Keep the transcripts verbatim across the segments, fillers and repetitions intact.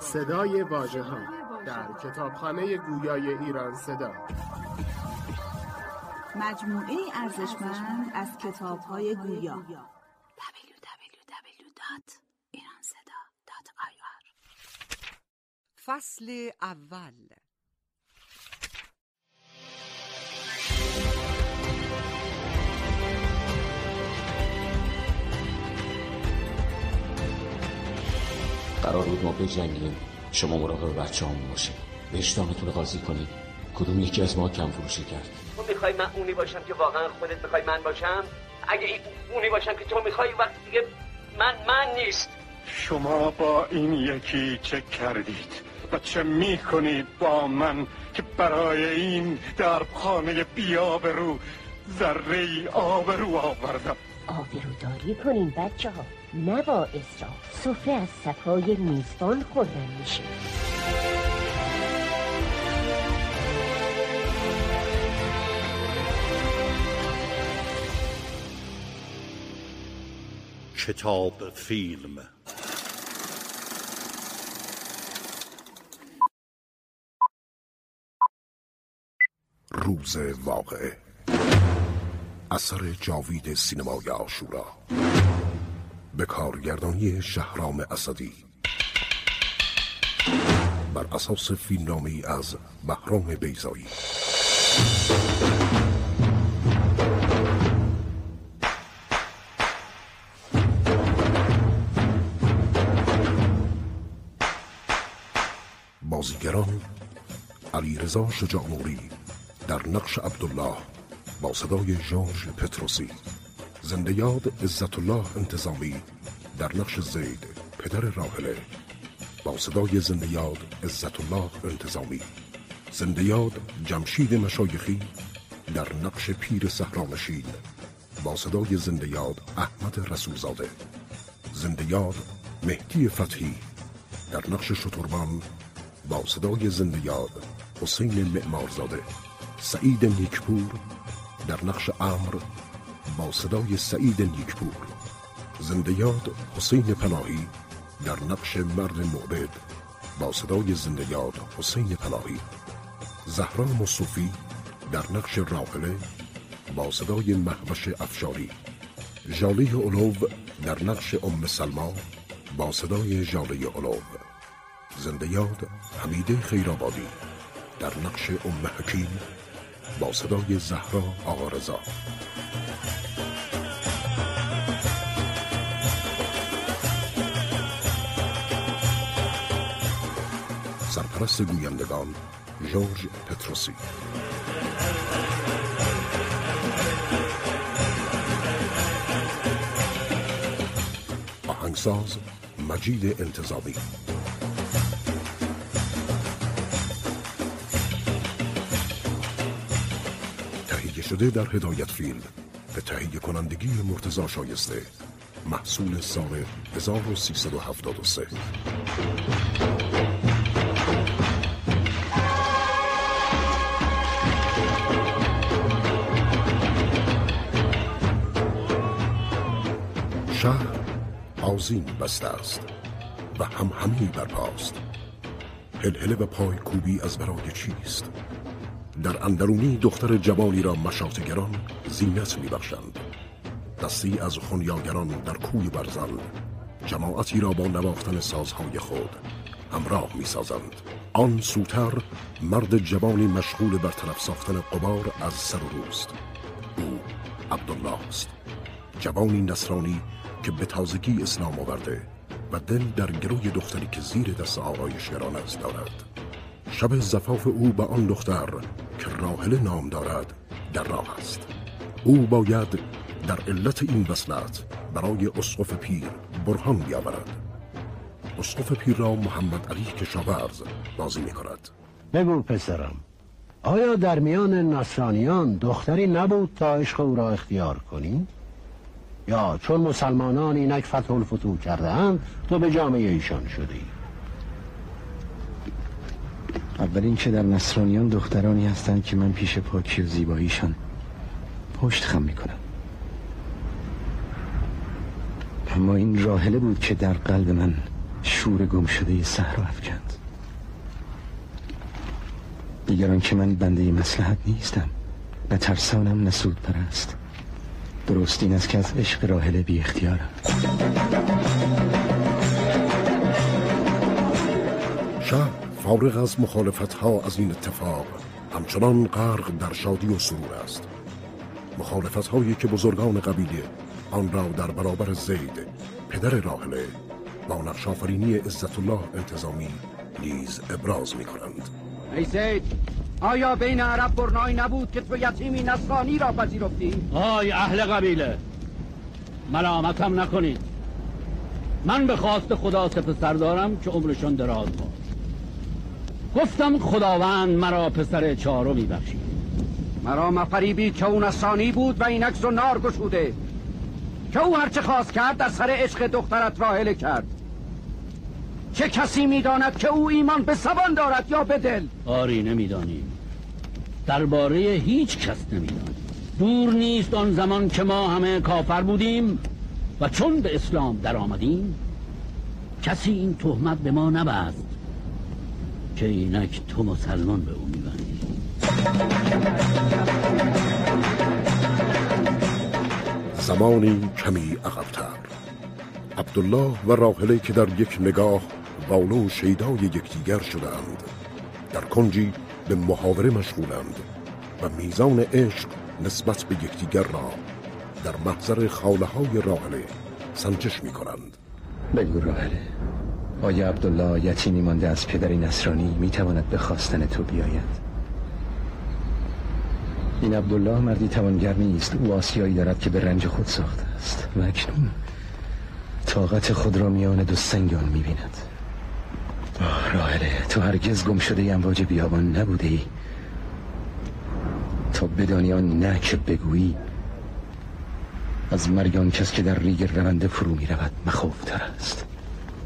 صدای واژه‌ها در کتابخانه گویای ایران صدا، مجموعه ارزشمند از کتاب‌های گویا. دبلیو دبلیو دبلیو دات ایران صدا دات آی آر. فصل اول. قرار بود ما بجنگیم، شما مراقب بچه‌هامون باشید، به اشتانتون رو قاضی کنید. کدوم یکی از ما کم فروشی کرد؟ تو میخوای من اونی باشم که واقعا خودت میخوای من باشم؟ اگه اونی باشم که تو میخوای، وقت دیگه من من نیست. شما با این یکی چه کردید و چه میکنید با من که برای این در خانه بی‌آبرو ذره‌ای آبرو آوردم؟ آبروداری کنین بچه ها، نه با اسراف. سفره از صفای میزبان خوردن میشه. کتاب فیلم. روز واقعه، اثر جاوید سینمای عاشورا، به کارگردانی شهرام اسدی، بر اساس فیلمنامه‌ای از بهرام بیضایی. بازیگران: علیرضا شجاع‌نوری در نقش عبدالله با صدای ژرژ پطروسی، زنده یاد عزت الله انتزامی در نقش زید پدر راحله با صدای زنده یاد عزت الله انتزامی، زنده یاد جمشید مشایخی در نقش پیر صحرانشین با صدای زنده یاد احمد رسولزاده، زنده یاد مهدی فتحی در نقش شتربان با صدای زنده یاد حسین معمارزاده، سعید نیکپور در نقش امر با صدای سعید نیکپور، زنده یاد حسین پناهی در نقش مرد معبد با صدای زنده یاد حسین پناهی، زهران مصطفوی در نقش راحله با صدای مهوش افشاری، جلال الوف در نقش ام سلمى با صدای جلال الوف، زنده یاد حمیده خیرابادی در نقش ام حکیم با صدای زهران آغارزا. سرپرست گویندگان: ژرژ پطروسی. آهنگساز: مجید انتظامی. تهیه شده در هدایت فیلم به تهیه کنندگی مرتضی شایسته، محصول سال هزار و سیصد و هفتاد و سه. شهر آذین بسته است و همهمی برپاست. هلهله و پای کوبی از برای چیست؟ در اندرونی دختر جوانی را مشاطگران زینت می بخشند. دستی از خنیاگران در کوی برزن جماعتی را با نواختن سازهای خود همراه می سازند. آن سوتر مرد جوانی مشغول برطرف ساختن غبار از سر و روست. او عبدالله است، جوانی نصرانی که به تازگی اسلام آورده و دل در گروی دختری که زیر دست آرایشگران است دارد. شب زفاف او با آن دختر که راحله نام دارد در راه است. او باید در علت این وصلت برای اسقف پیر برهان بیاورد. اسقف پیر را محمد علی کشاورز بازی می کند. بگو پسرم، آیا در میان نصرانیان دختری نبود تا عشق او را اختیار کنی؟ یا چون مسلمانان اینک فتح الفتوح کرده اند تو به جامعه ایشان شدی؟ اول این که در نصرانیان دخترانی هستند که من پیش پاکی و زیباییشان پشت خم میکنم. اما این راحله بود که در قلب من شور گم شده صحرا افکند. دیگران که من بنده مصلحت نیستم، نه ترسانم نه سود پرست. درست این است که از عشق راحله بی اختیارم. شاه فارغ از مخالفت‌ها از این اتفاق همچنان غرق در شادی و سرور است. مخالفت‌هایی که بزرگان قبیله آن را در برابر زید پدر راحله با نقش‌آفرینی عزت الله انتظامی نیز ابراز می‌کنند. ای زید، آیا بین عرب برنایی نبود که تو یتیمی نصرانی را پذیرفتی؟ آی اهل قبیله، ملامتم نکنید. من به خواست خدا سپسر دارم که عمرشون دراز باد. گفتم خداوند مرا پسر چهارو میبخشید. مرا مفریبی که اون نصرانی بود و اینک زنار گشوده، که او هرچه خواست کرد در سر عشق دخترت راحله کرد. چه کسی میداند که او ایمان به زبان دارد یا به دل؟ آری نمیدانیم، درباره هیچ کس نمیدانیم. دور نیست آن زمان که ما همه کافر بودیم و چون به اسلام در آمدیم کسی این تهمت به ما نبست که اینک تو مسلمان به او میبندی. زمانی کمی عقب‌تر عبدالله و راحله که در یک نگاه والو و شیدای یکدیگر شده‌اند، در کنجی به محاوره مشغولند و میزان عشق نسبت به یکدیگر را در محضر خاله‌های راحله سنجش می‌کنند. بگو راحله، آیا عبدالله یتیمی مانده از پدری نصرانی می‌تواند به خواستن تو بیاید؟ این عبدالله مردی توانگر نیست، او آسیایی دارد که به رنج خود ساخته است و اکنون طاقت خود را میان دو سنگان می‌بیند. راحله، تو هرگز گم شده امواج بیابان نبوده ای تا بدانی آن نه که بگویی از مرگ آن کس که در ریگ رونده فرو می رود مخوفتر است.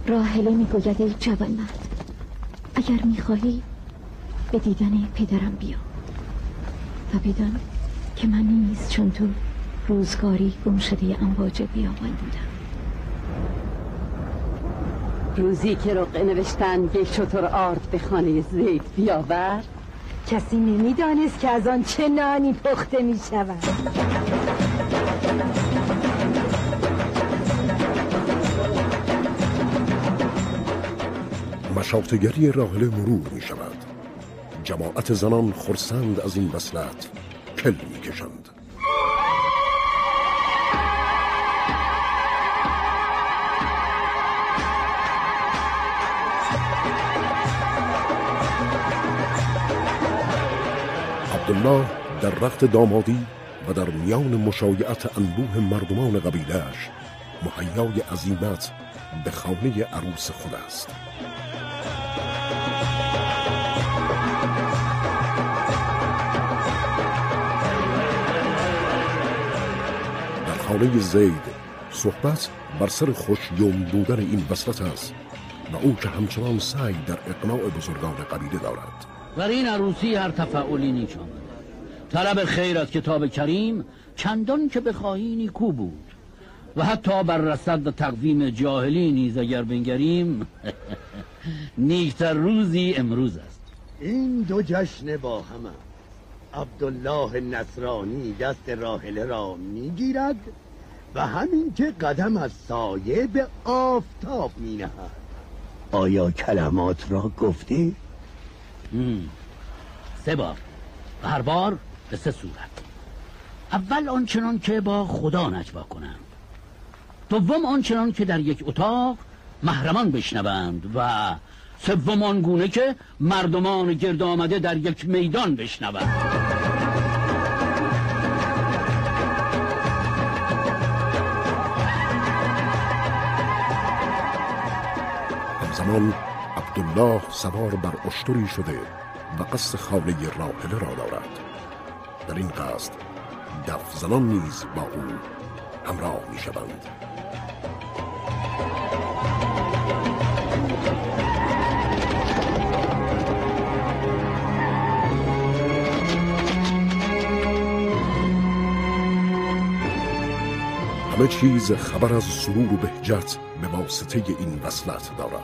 راحله می‌گوید ای جوانمرد، اگر می‌خواهی به دیدن پدرم بیا و بدان که من نیز چون تو روزگاری گم شده امواج بیابان بودم. روزی که رقعه نوشتن یک شتر آرد به خانه زید بیاورد، کسی نمیدانست که از آن چه نانی پخته می شود. مشاطگری راحله مرور می شود. جماعت زنان خرسند از این وصلت کل می کشند. عبدالله در رخت دامادی و در میان مشایعت انبوه مردمان قبیله‌اش مهیای عزیمت به خانه عروس خود است. در خانه زید صحبت بر سر خوشیوم بودن این وصلت است و او که همچنان سعی در اقناع بزرگان قبیله دارد. در این عروسی هر تفاعلی نیچ آمده، طلب خیر از کتاب کریم چندان که بخواهی نیکو بود و حتی بر رصد و تقویم جاهلی نیز اگر بنگریم نیکتر روزی امروز است. این دو جشن با هم است. عبدالله نصرانی دست راحله را میگیرد و همین که قدم از سایه به آفتاب مینهد. آیا کلمات را گفتی؟ مم. سه بار و هر بار به سه صورت. اول آنچنان که با خدا نجوا کنند، دوم آنچنان که در یک اتاق محرمان بشنوند و سوم آنگونه که مردمان گرد آمده در یک میدان بشنوند. همزمان عبدالله سوار بر اشتری شده و قصد خاله راحله را دارد. در این قصد دف زنان نیز با او همراه می شوند. همه چیز خبر از سرور و بهجت به واسطه این وصلت دارد.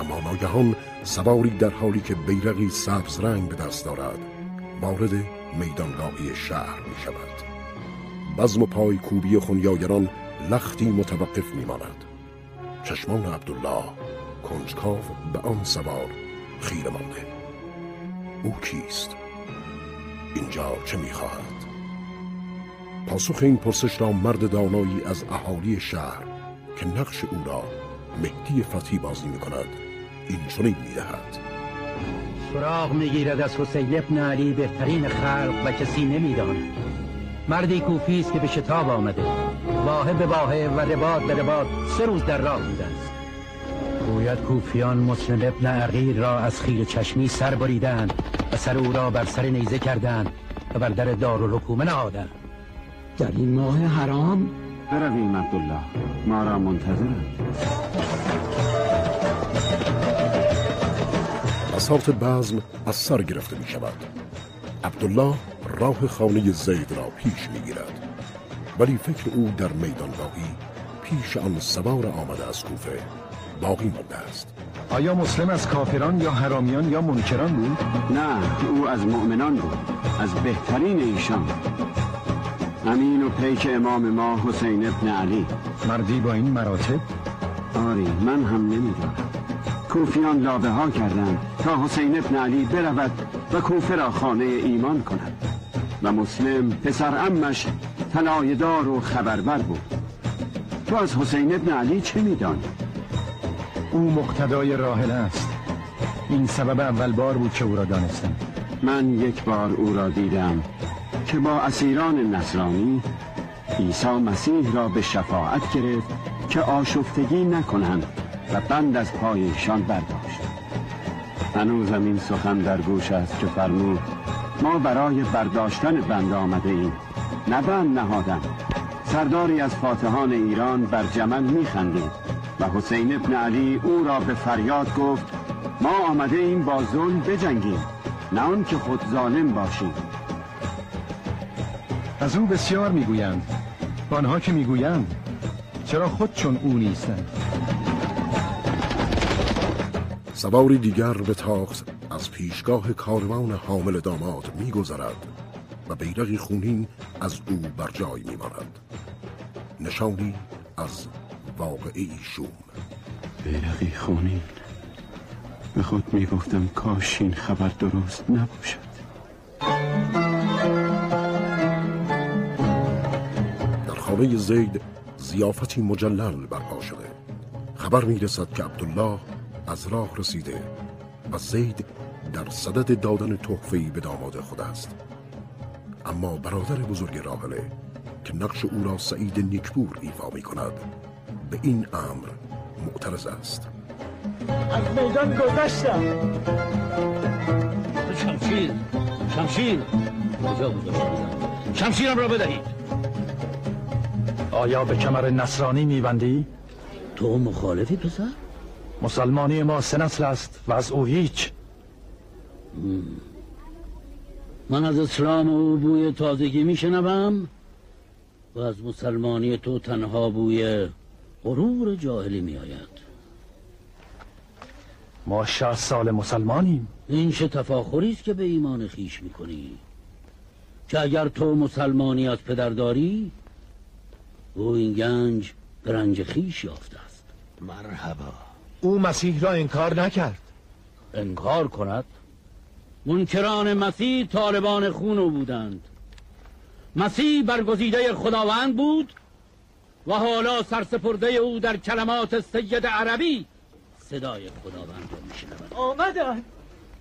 اما ناگهان سواری در حالی که بیرقی سبز رنگ به دست دارد وارد میدانگاهی شهر می شود. بزم و پای کوبی خونیاگران لختی متوقف می ماند. چشمان عبدالله کنجکاو به آن سوار خیره مانده. او کیست؟ اینجا چه می خواهد؟ پاسخ این پرسش را مرد دانایی از اهالی شهر که نقش او را مهدی فتحی بازی می کند این چنین می دهد. سراغ می گیرد از حسین ابن علی بهترین خلق و کسی نمی داند. مردی کوفی است که به شتاب آمده، واحد به واحد و رباط به رباط سه روز در راه بوده است. گوید کوفیان مسلم ابن عقیل را از خیل چشمی سر بریدند و سر او را بر سر نیزه کردند و بر در دارالحکومه نهادند. در این ماه حرام برویم عبدالله، ما را منتظرند. بساط بزم از سر گرفته می شود. عبدالله راه خانه زید را پیش می گیرد، ولی فکر او در میدانگاهی پیش آن سوار آمده از کوفه باقی مانده است. آیا مسلم از کافران یا حرامیان یا منکران بود؟ نه، او از مؤمنان بود، از بهترین ایشان، امین و پیک امام ما حسین ابن علی. مردی با این مراتب؟ آری، من هم نمیدونم. کوفیان لابه ها کردند تا حسین ابن علی برود و کوفه را خانه ایمان کند و مسلم پسر عمش طلایه‌دار و خبربر بود. تو از حسین ابن علی چه میدانی؟ او مقتدای راحل است. این سبب اول بار بود که او را دانستم. من یک بار او را دیدم که با اسیران نصرانی عیسی مسیح را به شفاعت گرفت که آشفتگی نکنند و بند از پایشان برداشت. هنوزم این سخن در گوش است که فرمود ما برای برداشتن بند آمده ایم، نه بند نهادن. سرداری از فاتحان ایران بر جمن میخندید و حسین ابن علی او را به فریاد گفت ما آمده ایم با ظلم بجنگیم، نه آن که خود ظالم باشیم. از او بسیار میگویند، آنها که میگویند چرا خود چون او نیستند. سواری دیگر به تاخت از پیشگاه کاروان حامل داماد میگذرد و بیرقی خونین از او بر جای میماند، نشانی از واقعه شوم. بیرقی خونین، به خود میگفتم کاش این خبر درست نباشد. خانه زید ضیافتی مجلل برپا شده. خبر میرسد که عبدالله از راه رسیده و زید در صدد دادن تحفه‌ای به داماد خود است. اما برادر بزرگ راحله که نقش او را سعید نیکپور ایفا می کند به این امر معترض است. از میدان گذشتم. شمشیر، شمشیر کجا گذاشتم؟ شمشیرم را بدهید. آیا به کمر نصرانی میبندی؟ تو مخالفی پسر؟ مسلمانی ما سه نسل است و از او هیچ. من از اسلام او بوی تازگی میشنوم و از مسلمانی تو تنها بوی غرور جاهلی میآید. ما شصت سال مسلمانیم. این چه تفاخری است که به ایمان خیش میکنی، که اگر تو مسلمانی از پدر داری او این گنج برنج خیش یافته است. مرحبا. او مسیح را انکار نکرد. انکار کند؟ منکران مسیح طالبان خون او بودند. مسیح برگزیده خداوند بود و حالا سرسپرده او در کلمات سید عربی صدای خداوند را میشنود. آمدند.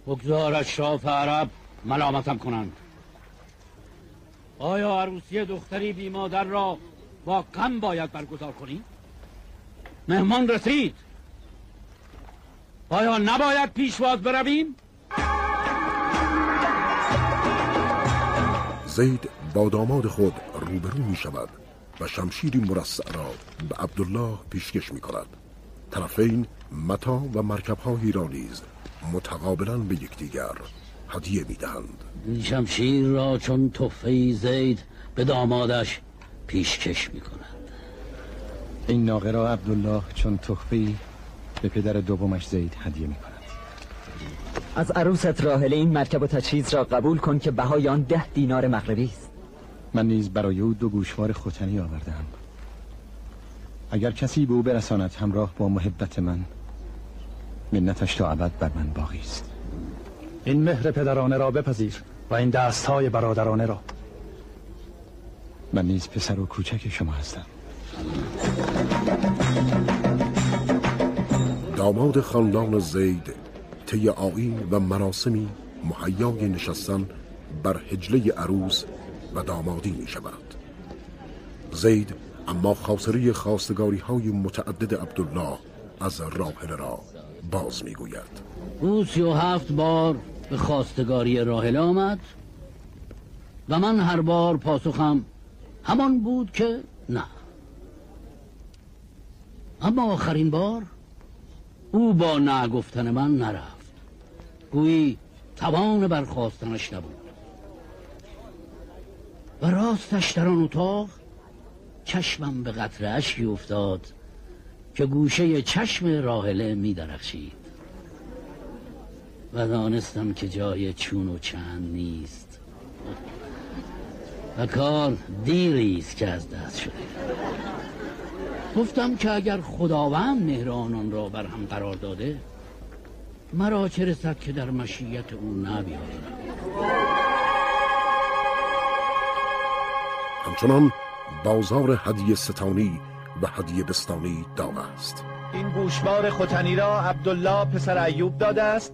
بگذار اشراف عرب ملامتم کنند. آیا عروسی دختری بی مادر را با غم باید برگزار کنیم؟ مهمان رسید، آیا نباید پیشواز برویم؟ زید با داماد خود روبرو می شود و شمشیری مرصع را به عبدالله پیشکش می کند. طرفین متاع و مرکب هایی را نیز متقابلا به یکدیگر هدیه می دهند. شمشیر را چون تحفه زید به دامادش پیشکش میکنند. این ناقه را عبدالله چون تحفه‌ای به پدر دومش زید هدیه میکند. از عروست راحله این مرکب و تجهیز را قبول کن که بهای آن ده دینار مغربی است. من نیز برای او دو گوشوار ختنی آوردم. اگر کسی به او برساند همراه با محبت من، منتش تا ابد بر من باقی است. این مهر پدرانه را بپذیر و این دستهای برادرانه را. من نیز پسر و کوچک شما هستم. داماد خاندان زید طی آیین و مراسمی مهیای نشستن بر حجله عروس و دامادی می شود. زید اما خاطره خواستگاری های متعدد عبدالله از راحله را باز می گوید. او سی و هفت بار به خواستگاری راحله آمد و من هر بار پاسخم همان بود که نه. اما آخرین بار او با نه گفتن من نرفت، گویی توان برخواستنش نبود. و راستش در آن اتاق چشمم به قطره اشکی افتاد که گوشه چشم راحله می درخشید و دانستم که جای چون و چند نیست و کار دیریست که از دست شده. گفتم که اگر خداوند مهر آنان را بر هم قرار داده، مرا چه رسد که در مشیت او نبیایم. همچنان بازار هدیه ستانی و هدیه بستانی داغ است. این گوشوار ختنی را عبدالله پسر ایوب داده است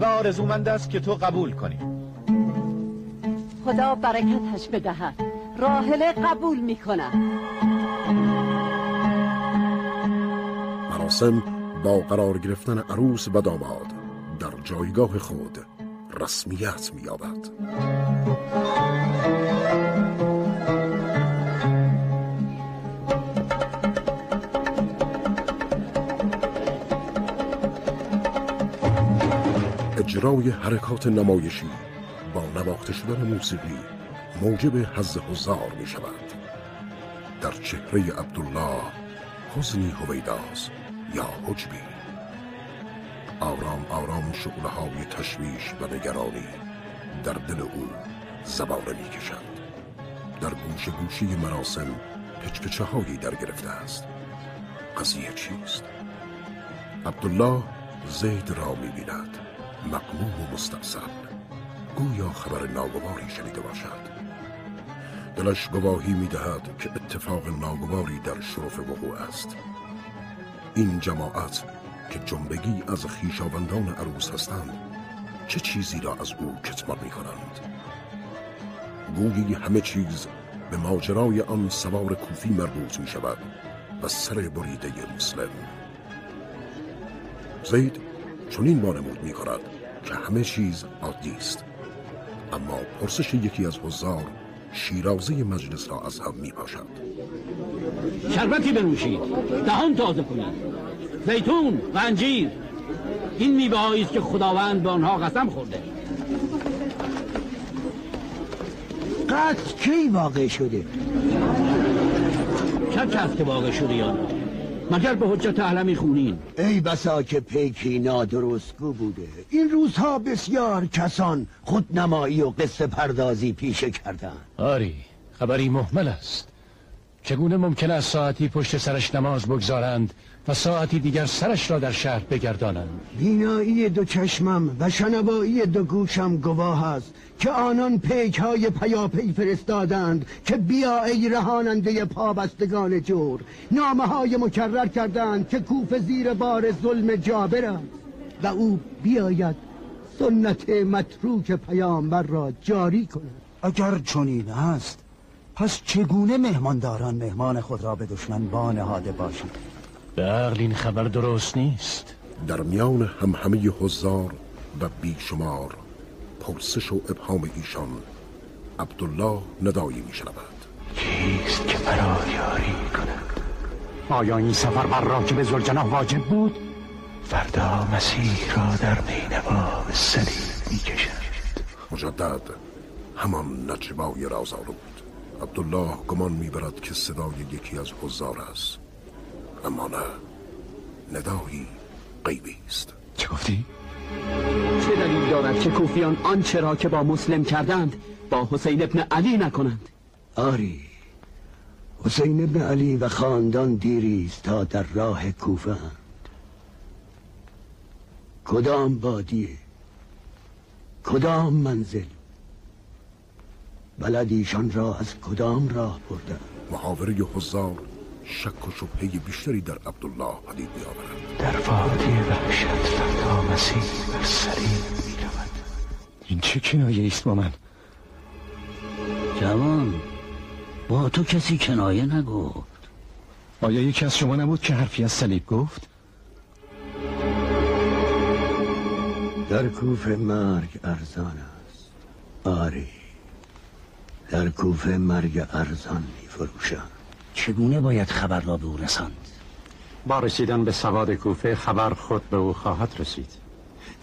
و آرزومند است که تو قبول کنی. خدا برکتش بدهد. راحله قبول می‌کند. مراسم با قرار گرفتن عروس و داماد در جایگاه خود رسمیت می‌یابد. اجرای حرکات نمایشی با نواخته شدن موسیقی موجب حظ حضار می شود. در چهره عبدالله حزنی هویداز یا حجبی. آرام آرام شعله های تشویش و نگرانی در دل او زبانه می کشد. در گوشه گوشه مراسم پچپچه هایی در گرفته است. قضیه چیست؟ عبدالله زید را می بیند مقموم و مستعصل، گویا خبر ناگواری شنیده باشد. دلش گواهی می دهد که اتفاق ناگواری در شرف وقوع است. این جماعت که جنبگی از خیشاوندان عروس هستند چه چیزی را از او کتمان می کنند؟ گویی همه چیز به ماجرای آن سوار کوفی مربوط می شود و سر بریده مسلم. زید چون این وانمود می کند که همه چیز عادی است، اما پرسش یکی از حضار شیرازه مجلس را از هم می پاشد. شربتی بنوشید، دهان تازه کنید. زیتون و انجیر این میوه هایی است که خداوند به آنها قسم خورده. قتل کی واقع شده؟ چه کس که واقع شده یاد مگر به حجت اعلمی خونین؟ ای بسا که پیکی نادرستگو بوده. این روزها بسیار کسان خودنمایی و قصه پردازی پیشه کردن. آری، خبری مهمل است. چگونه ممکن است ساعتی پشت سرش نماز بگذارند و ساعتی دیگر سرش را در شهر بگردانند؟ بینایی دو چشمم و شنوایی دو گوشم گواه است که آنان پیک‌های پیاپی فرستادند که بیا ای رهاننده پابستگان جور. نامه‌های مکرر کردند که کوفه زیر بار ظلم جابر است و او بیاید سنت متروک پیامبر را جاری کند. اگر چنین است پس چگونه مهمانداران مهمان خود را به دشمن وانهاده باشند؟ به عقل این خبر درست نیست. در میان همهمه حضار و بیشمار پرسش و ابهام ایشان عبدالله ندایی می شنود. کیست که فرایاری کند؟ آیا این سفر بر راکب ذوالجناح واجب بود؟ فردا مسیح را در بینوا به صلیب می کشند. مجدد همان نجوای رازآلود عبدالله گمان میبرد که صدای یکی از حضار است، اما نه، ندایی غیبی است. چه گفتی؟ چه دلیل دارد که کوفیان آنچه را که با مسلم کردند با حسین ابن علی نکنند؟ آری، حسین ابن علی و خاندان دیریست تا در راه کوفه اند. کدام بادیه، کدام منزل، بلد ایشان را از کدام راه بردن؟ محاوره حضار شک و شبهه بیشتری در عبدالله پدید می‌آورد. در وادی وحشت فردا مسیح بر سری می‌رود. این چه کنایه است با من؟ جوان، با تو کسی کنایه نگفت. آیا یکی از شما نبود که حرفی از صلیب گفت؟ در کوفه مرگ ارزان است. آری، در کوفه مرگ ارزان می‌فروشند. چگونه باید خبر را به او رساند؟ با رسیدن به سواد کوفه خبر خود به او خواهد رسید.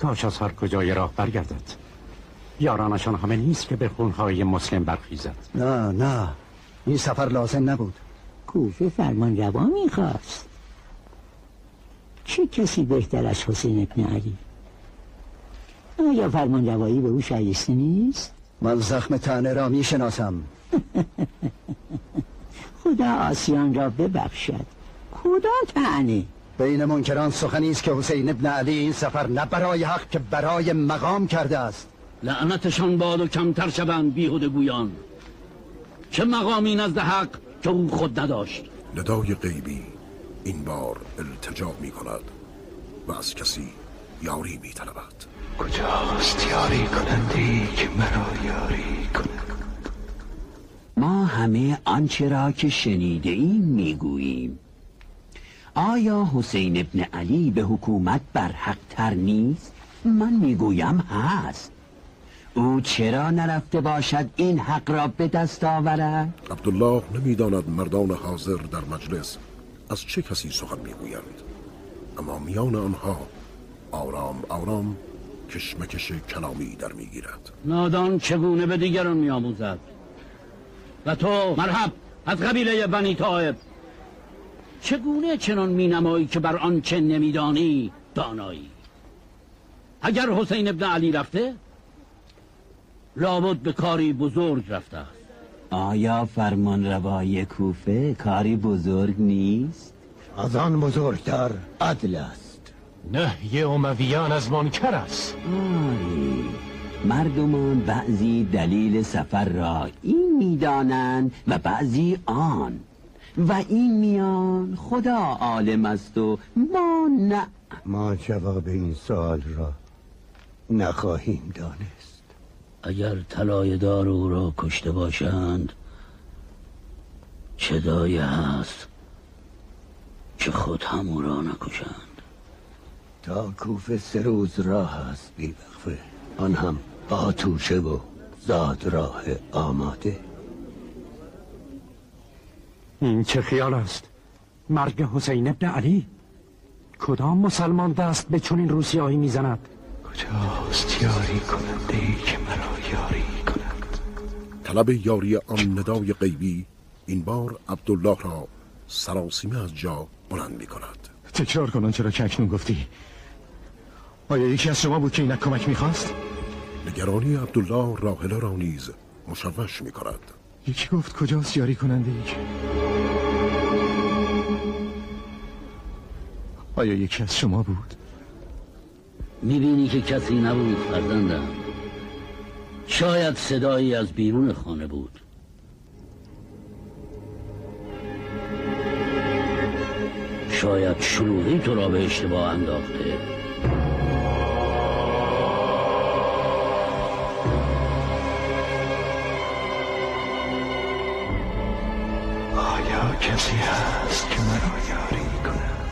کاش از هر کجای راه برگردد. یارانشان همه نیست که به خونهای مسلم برخیزد. نه نه، این سفر لازم نبود. کوفه فرمان روا میخواست. چه کسی بهتر از حسین ابن علی؟ آیا فرمان روایی به او شایسته نیست؟ من زخم طعنه را میشناسم. خدا آسیان را ببخشد. خدا تعنی بین منکران سخنی است که حسین ابن علی این سفر نه برای حق که برای مقام کرده است. لعنتشان باد و کمتر شوند بیهوده گویان. چه مقامی نزد حق که او خود نداشت. ندای غیبی این بار التجا می کند و از کسی یاری می طلبد. کجاست یاری کنندی که مرا یاری کند؟ ما همه آنچه را که شنیده ایم میگوییم. آیا حسین ابن علی به حکومت برحق تر نیست؟ من میگویم هست. او چرا نرفته باشد این حق را به دست آورد؟ عبدالله نمیداند مردان حاضر در مجلس از چه کسی سخن میگویند، اما میان آنها آرام آرام کشمکش کلامی در میگیرد. نادان چگونه به دیگران میاموزد؟ و تو مرحب از قبیله بنی طائب چگونه چنان مینمایی که بر آن چه نمیدانی دانایی؟ اگر حسین ابن علی رفته، لابد به کاری بزرگ رفته. آیا فرمان روای کوفه کاری بزرگ نیست؟ از آن بزرگتر عدل است. نهی امویان از منکر است. آری، مردمان بعضی دلیل سفر را این میدانند و بعضی آن، و این میان خدا عالم است و ما نه. ما جواب این سوال را نخواهیم دانست. اگر طلایه‌دار او را کشته باشند، چه دایه هست که خود هم او را نکشند؟ تا کوفه سه روز راه است بی وقفه، آن هم با توشه و زاد راه آماده. این چه خیال است؟ مرگ حسین ابن علی؟ کدام مسلمان دست به چنین روسیایی میزند؟ کجاست یاری کننده ای که مرا یاری کند؟ طلب یاری آن ندای غیبی این بار عبدالله را سراسیمه از جا بلند میکند. تکرار کن آنچه را که اکنون گفتی. آیا یکی از شما بود که اینک کمک میخواست؟ نگرانی عبدالله راهله را نیز مشوش میکند. یکی گفت کجاست یاری کننده ای که؟ آیا یکی از شما بود؟ میبینی که کسی نبود فرزندم. شاید صدایی از بیرون خانه بود. شاید شلوغی تو را به اشتباه انداخته. کسی هست که مرا یاری کند؟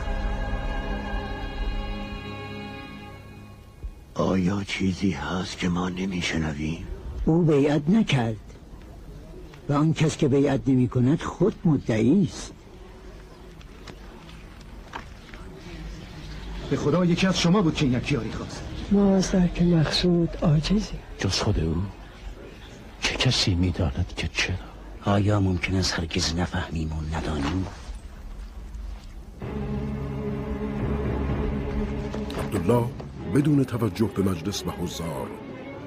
آیا چیزی هست که ما نمیشنویم؟ او بیعت نکرد و آن کس که بیعت نمی کند خود مدعی است. به خدا یکی از شما بود که اینک یاری خواست. ما از درک مقصود عاجزیم. جز خود او چه کسی میداند که چرا؟ آیا ممکن است هرگز نفهمیم و ندانیم؟ عبدالله بدون توجه به مجلس و حضار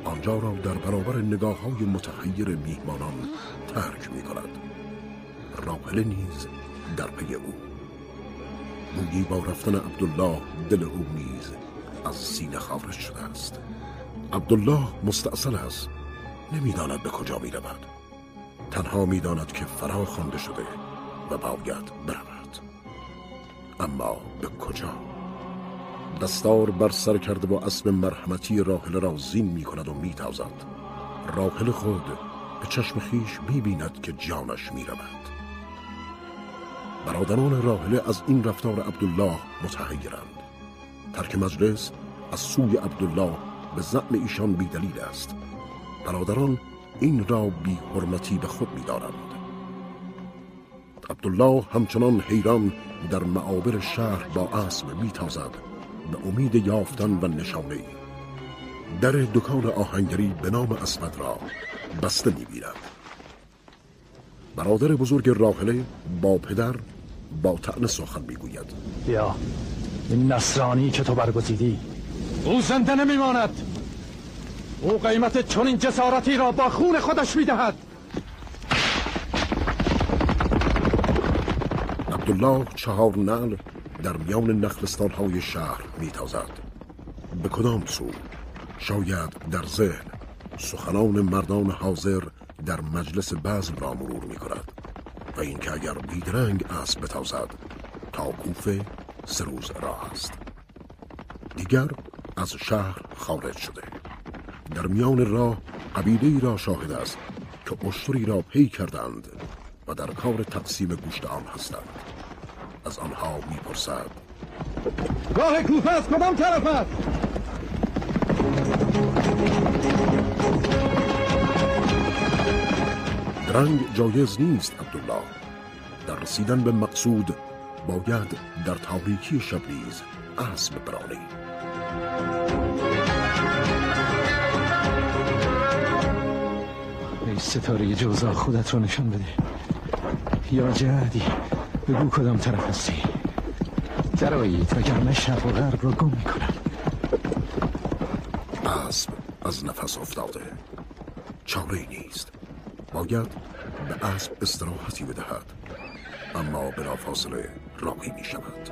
آنجا را در برابر نگاه های متحیر میهمانان ترک می کند. راحله نیز در پی او. بویی با رفتن عبدالله دل او نیز از سینه خارج شده است. عبدالله مستعسل است، نمیداند به کجا می رود. تنها می داند که فرا خوانده شده و باید برود، اما به کجا؟ دستار بر سر کرده با اسب مرحمتی راحله را زین می کند و می تازد. راحله خود به چشم خیش می بیند که جانش می رود. برادران راحله از این رفتار عبدالله متحیرند. ترک مجلس از سوی عبدالله به زعم ایشان بی دلیل است. برادران این را بی حرمتی به خود می دارند. عبدالله همچنان حیران در معابر شهر با اسب می تازد به امید یافتن و نشانه‌ای. در دکان آهنگری به نام اسمت را بسته می‌بیند. برادر بزرگ راحله با پدر با طعن سخن می‌گوید. بیا این نصرانی که تو برگزیدی او زنده نمی‌ماند. او قیمت چنین جسارتی را با خون خودش می‌دهد. عبدالله چهار نعل در میان نخلستان‌های شهر میتازد. به کدام سو؟ شاید در ذهن سخنان مردان حاضر در مجلس بزم را مرور میکند و اینکه اگر بیدرنگ اسب بتازد تا کوفه سه روز راه است. دیگر از شهر خارج شده. در میان راه قبیله‌ای را شاهد است که اشتری را پی کردند و در کار تقسیم گوشت آن هستند. از آنها میپرسد راه کوفه از کدام طرف است؟ درنگ جایز نیست عبدالله. در رسیدن به مقصود باید در تاریکی شب نیز اسب برانی. ای ستاره جوزا خودت رو نشان بده. یا جهدی بگو کدام طرف هستی؟ درایید وگرنه شرق و غرب رو گم میکنم. اسب از نفس افتاده. چاره نیست. باید به اسب استراحتی بدهد، اما بلافاصله راقی میشود.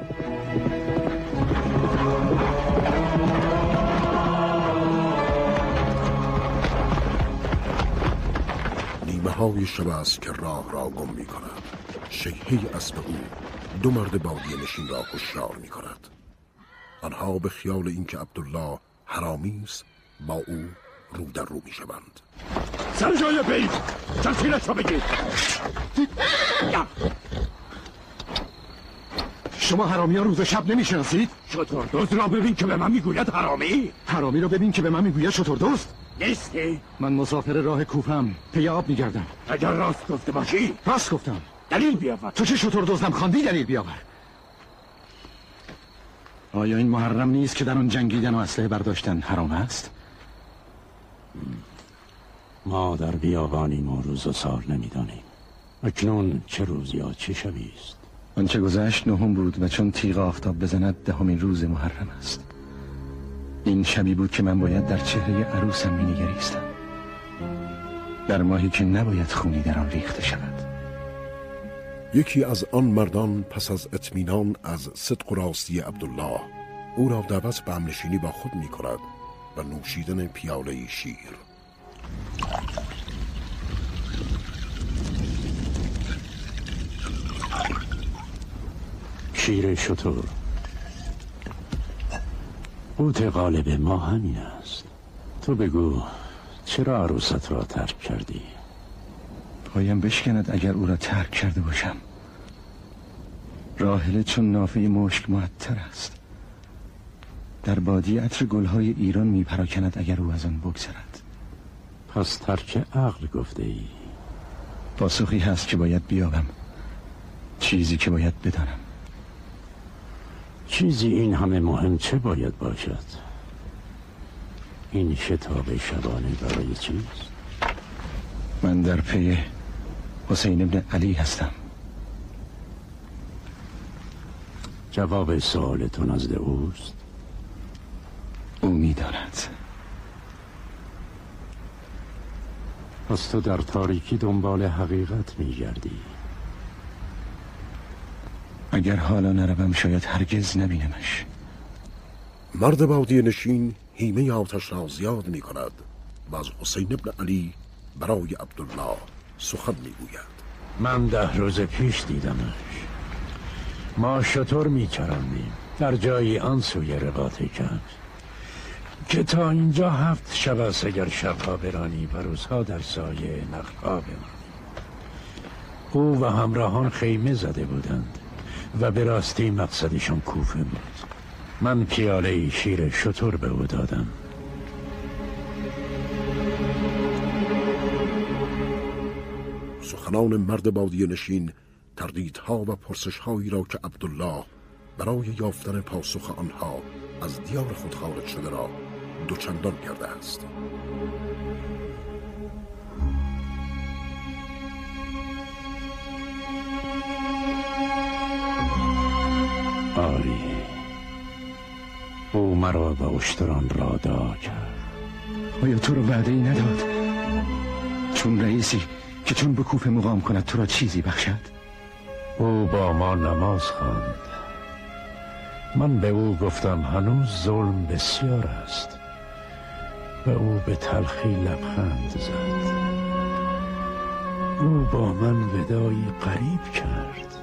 نیمه های شب است که راه را گم میکند. شیهی اسب او دو مرد بادیه نشین را هشیار می کند. آنها به خیال اینکه عبدالله حرامی است با او رو در رو می شوند. سر جای بید سرسیلش را بگید. شما حرامی ها روز شب نمی شناسید؟ شتردوز را ببین که به من می گوید حرامی. حرامی را ببین که به من می گوید شتردوز نیستی؟ من مسافر راه کوفم، پی آب می گردم. اگر راست گفته باشی؟ راست گفتم. دلیل بیاور. تو چه شتردوزم خواندی دلیل بیاور؟ آیا این محرم نیست که در اون جنگیدن و اسلحه برداشتن حرام است؟ ما در بیابانیم و روز و سال نمیدانیم. اکنون چه روز یا چه شبی است؟ آنچه گذشت نهم بود و چون تیغ آفتاب بزند دهمین روز محرم است. این شبی بود که من باید در چهره عروسم مینگریستم، در ماهی که نباید خونی در آن ریخته شود. یکی از آن مردان پس از اطمینان از صدق و راستی عبدالله او را دعوت به همنشینی با خود می کند و نوشیدن پیاله شیر. شیر شتر قوت قالب ما همین است. تو بگو چرا عروست را ترک کردی؟ پایم بشکند اگر او را ترک کرده باشم. راحله چون نافه مشک معطر است، در بادیه عطر گلهای ایران می پراکند اگر او از آن بگذرد. پس ترک عقل گفته ای؟ پاسخی هست که باید بیابم، چیزی که باید بدانم. چیزی این همه مهم چه باید باشد؟ این شتاب شبانه برای چیست؟ من در پی حسین ابن علی هستم. جواب سوالتون از دوست؟ او میداند. پس تو در تاریکی دنبال حقیقت میگردی؟ اگر حالا نروم شاید هرگز نبینمش. مرد بادیه نشین هیمه آتش را زیاد می کند و از حسین ابن علی برای عبدالله سخن می گوید. من ده روز پیش دیدمش. ما شطور می چرندیم در جایی آن سوی رباطه کرد که تا اینجا هفت شب است. اگر شبها برانی و روزها در سایه نخلها بمانیم. او و همراهان خیمه زده بودند و به راستی مقصدشان کوفه بود. من پیاله شیر شطور به او دادم. سخنان مرد بادیه نشین تردیدها و پرسشهایی را که عبدالله برای یافتن پاسخ آنها از دیار خود خارج شده را دوچندان کرده است. آری، او مرا و اشتران را دعا کرد. آیا تو رو وعده ای نداد چون رئیسی که چون به کوفه مقام کند تو را چیزی بخشد؟ او با ما نماز خواند. من به او گفتم هنوز ظلم بسیار است و او به تلخی لبخند زد. او با من ودایی غریب کرد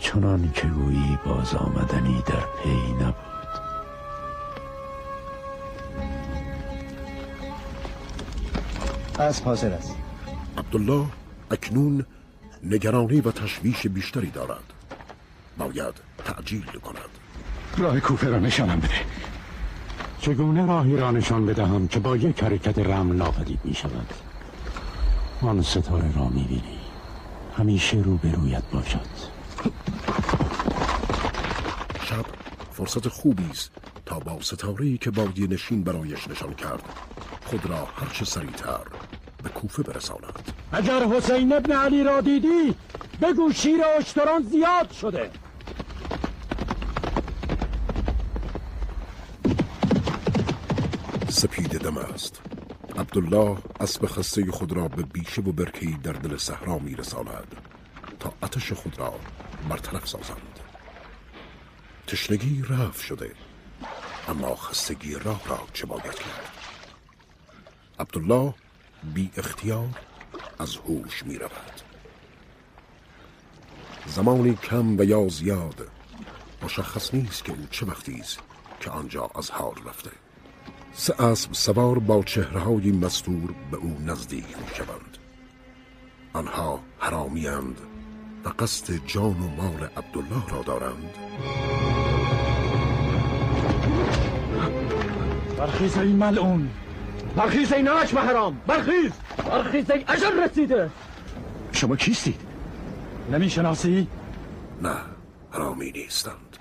چنان که گویی باز آمدنی در پی نبود. اسب حاضر است. عبدالله اکنون نگرانی و تشویش بیشتری دارد. باید تعجیل کند. راه کوفه را نشانم بده. چگونه راهی را نشان بدهم که با یک حرکت رم ناپدید می شود؟ آن ستاره را می بینی. همیشه رو به رویت باشد. شب فرصت خوبی است تا با ستاره‌ای که بادیه نشین برایش نشان کرد خود را هرچه سریعتر به کوفه برساند. اگر حسین ابن علی را دیدی بگو شیر اشتران زیاد شده. سپید دم است. عبدالله اسب خسته خود را به بیشه و برکه‌ای در دل صحرا می رساند تا آتش خود را برطرف سازند. تشنگی رفع شده اما خستگی راه را چه باید کرد؟ عبدالله بی اختیار از هوش می رود. زمانی کم و یا زیاد مشخص نیست که او چه وقتی است که آنجا از حال رفته. سه اسب سوار با چهره‌های مستور به او نزدیک می شوند. آنها حرامی اند و قصد جان و مال عبدالله را دارند. برخیز ای ملعون، برخیز ای ناچار حرام، برخیز، برخیز ای اجل رسیده. شما کیستید؟ نمی شناسی؟ نه، حرامی نیستند.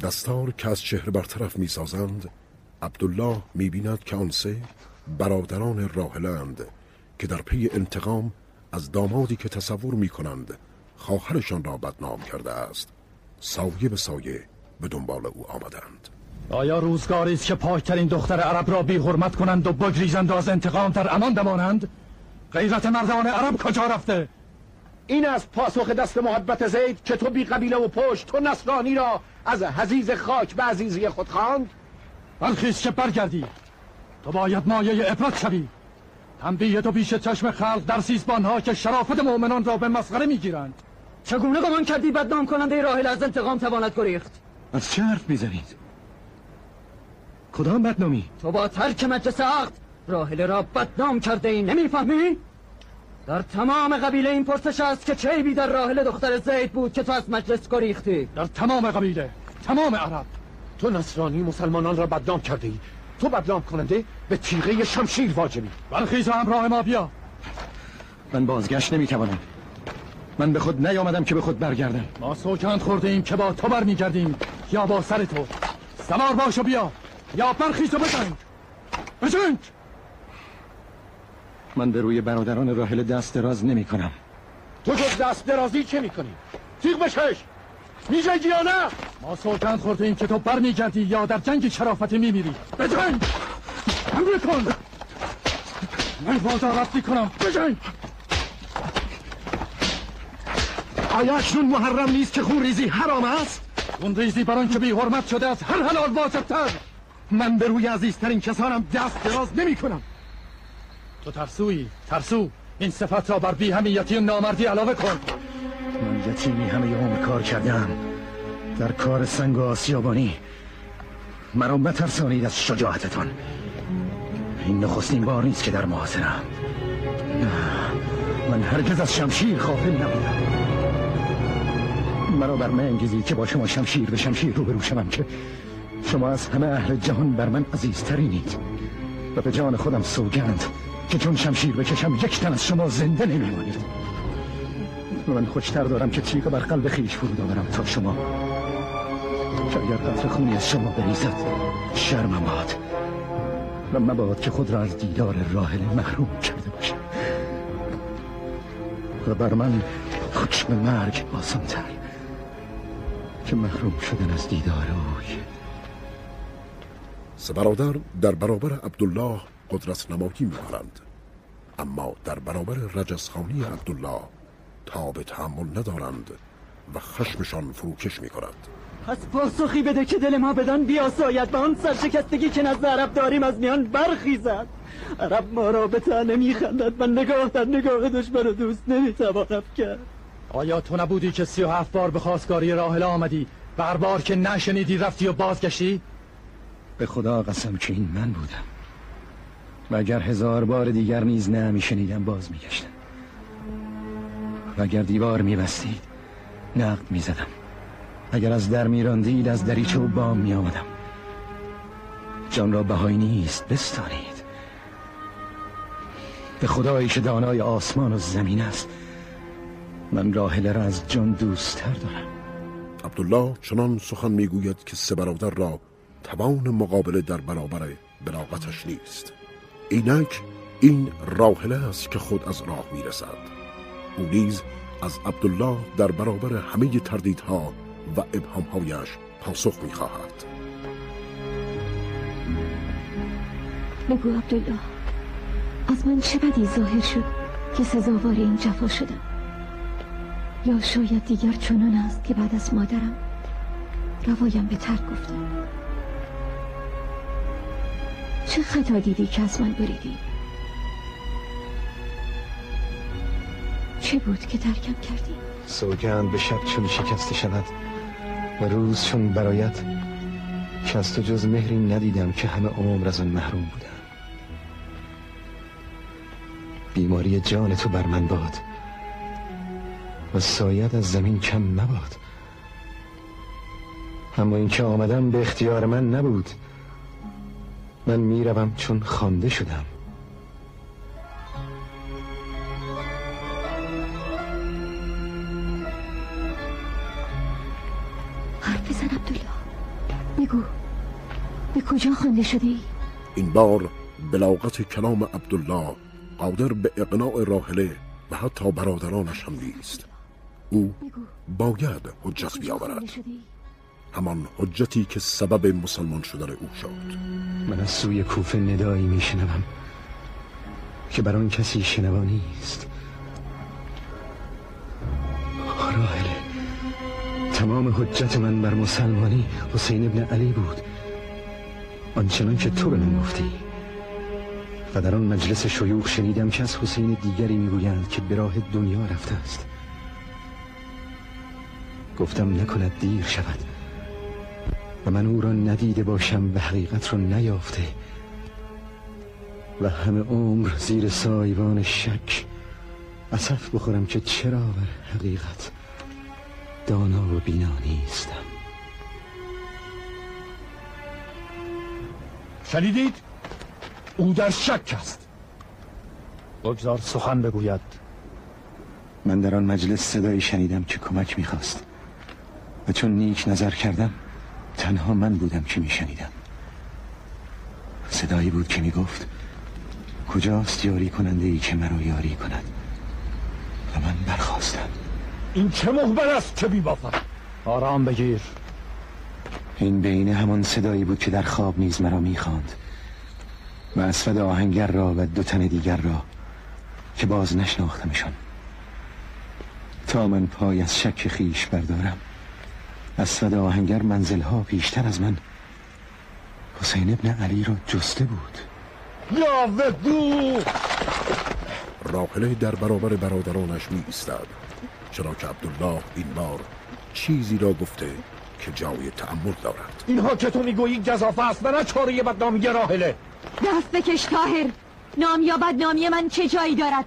دستار که از چهره برطرف می سازند، عبدالله می بیند که آن سه برادران راحلند که در پی انتقام از دامادی که تصور می کنند خواهرشان را بدنام کرده است سایه به سایه به دنبال او آمدند. آیا روزگاری است که پاکترین دختر عرب را بی حرمت کنند و بگریزند از انتقام در امان دمانند؟ غیرت مردان عرب کجا رفته؟ این از پاسخ دست محبت زید که تو بی قبیله و پشت تو نصرانی را از حضیض خاک به عزیزی خود خواند؟ برخیز که برگردی، تو باید مایه عبرت شوی. تنبیه تو پیش چشم خلق درسیست با آنها که شرافت مؤمنان را به مسخره میگیرند. چگونه گمان کردی بدنام کننده راحل از انتقام تواند گریخت؟ از چه حرف میزنید؟ کدام بدنامی؟ تو با ترک مجلس عقد راحل را بدنام کرده ای، نمیفهمی؟ در تمام قبیله این پرسش است که چه عیبی در راحل دختر زید بود که تو از مجلس گریختی؟ در تمام قبیله، تمام عرب تو نصرانی مسلمانان را بدنام کرده ای. تو بدنام کننده به تیغه شمشیر واجبی. برخیز و همراه ما بیا. من بازگشت نمیتوانم. من به خود نیامدم که به خود برگردم. ما سوگند خورده ایم که با تو برمیگردیم یا با سر تو. سوار باش و بیا یا برخیز و بجنگ. بجنگ. من به روی برادران راحل دست دراز نمی کنم. تو جز دست درازی چه می کنی؟ تیغ بشکش! می جنگی یا نه؟ ما سوگند خورده این که تو بر می گردی یا در جنگ شرافتی می میری. به جنگ! روی کن! من بازارت می کنم. به جنگ! آیا اکنون محرم نیست که خون ریزی حرام است؟ خون ریزی بران که بی حرمت شده است هر حلال واجب‌تر. من به روی عزیزترین کسانم دست دراز نمی کنم. تو ترسویی، ترسو. این صفت را بر بی همیتی و نامردی علاوه کن. من یتیمی همه عمر کار کردم در کار سنگ و آسیابانی. مرا مترسانید از شجاعتتان. این نخستین بار نیست که در محاصره‌ام. من هرگز از شمشیر غافل نبودم. مرا بر من انگیزید که با شما شمشیر به شمشیر روبرو شوم که شما از همه اهل جهان بر من عزیزترینید و به جان خودم سوگند که چون شمشیر بکشم یک تن از شما زنده نمیمانید. من خوشتر دارم که تیغ بر قلب خیش فرود آورم تا شما، که اگر قطره خونی از شما بریزد شرمم باد و مباد که خود را از دیدار راحل محروم کرده باشم و بر من حکم مرگ آسان‌تر که محروم شدن از دیدار اوی. سه برادر در برابر عبدالله قدرت نمایی می‌کنند، اما در برابر رجزخانی عبدالله تاب تحمل ندارند و خشمشان فروکش می‌کند. پس پاسخی بده که دل ما بدان بیاساید و آن سرشکستگی که نزد عرب داریم از میان برخیزد. عرب ما را به تنه می‌خندد و نگاه در نگاه دشمن و دوست نمی‌توانم کرد. آیا تو نبودی که سی و هفت بار به خواستگاری راحله آمدی و هر بار که نشنیدی رفتی و بازگشتی؟ به خدا قسم که این من بودم و اگر هزار بار دیگر نیز نه میشنیدم باز میگشتم و اگر دیوار میبستید نقد میزدم، اگر از در میراندید از دریچه و بام میآمدم. جان را بهای نیست بستانید به خدایی که دانای آسمان و زمین است. من راحله را از جان دوست‌تر دارم. عبدالله چنان سخن میگوید که سه برادر را توان مقابله در برابر بلاغتش نیست. اینک این راحله است که خود از راه میرسد. او نیز از عبدالله در برابر همه تردیدها و ابهامهایش پاسخ میخواهد. بگو عبدالله، از من چه بدی ظاهر شد که سزاوار این جفا شدم؟ یا شاید دیگر چنان است که بعد از مادرم روایم به ترک گفتم. چه خطا دیدی که از من بریدی؟ چه بود که ترکم کردی؟ سوگند به شب چون شکسته شود و روز چون برایت که از تو جز مهری ندیدم که همه عمر از آن محروم بودم. بیماری جان تو بر من باد و سایت از زمین کم مباد. اما این که آمدم به اختیار من نبود. من میروم چون خوانده شدم. حرف بزن عبدالله، بگو به کجا خوانده شده ای؟ این بار بلاغت کلام عبدالله قادر به اقناع راحله و حتی برادرانش هم نیست. او باید حجت بیاورد، همان حجتی که سبب مسلمان شدن او شد. من از سوی کوفه ندایی میشنوم که بر آن کسی شنوا نیست. راحله، تمام حجت من بر مسلمانی حسین ابن علی بود، آنچنان که تو به من گفتی. و در آن مجلس شیوخ شنیدم که از حسین دیگری میگویند که به راه دنیا رفته است. گفتم نکند دیر شود و من او را ندیده باشم و حقیقت را نیافته و همه عمر زیر سایبان شک اسف بخورم که چرا بر حقیقت دانا و بینا نیستم. شنیدید؟ او در شک است. بگذار سخن بگوید. من در آن مجلس صدایی شنیدم که کمک میخواست و چون نیک نظر کردم تنها من بودم که میشنیدم. صدایی بود که میگفت کجاست یاری کننده ای که مرا یاری کند؟ و من برخواستم. این چه محبر است که بی‌وفا؟ آرام بگیر. این بین همان صدایی بود که در خواب نیز مرا میخواند و اسود آهنگر را و دو تن دیگر را که باز نشناختمشان. تا من پای از شک خیش بردارم، اسود آهنگر منزلها پیشتر از من حسین ابن علی را جسته بود. یا ودو! راقله در برابر برادرانش می ایستد، چرا که عبدالله این بار چیزی را گفته که جای تأمل دارد. اینها که تو میگویی گزافه است و نه چاره بدنامی راهله. دست بکش طاهر، نام یا بدنامی من چه جایی دارد؟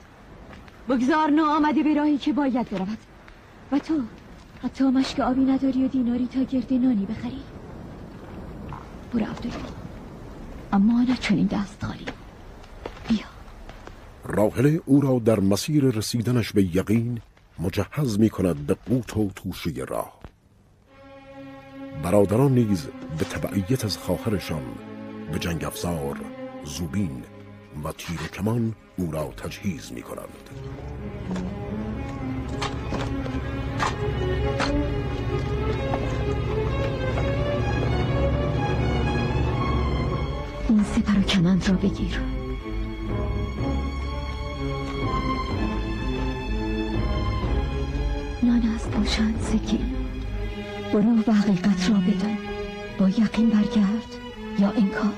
بگذار ناآمده به راهی که باید برود. و تو حتی مشک آبی نداری و دیناری تا گرد نانی بخری. برو عبدالله، اما نه چنین دست خالی. بیا. راهله او را در مسیر رسیدنش به یقین مجهز می کند به قوت و توشه راه. برادران نیز به تبعیت از خواهرشان به جنگ افزار، زوبین و تیر و کمان او را تجهیز می کنند. این سپر و کمان را بگیر. نان از بوشن سکی. برو و حقیقت را بدان. با یقین برگرد یا انکار.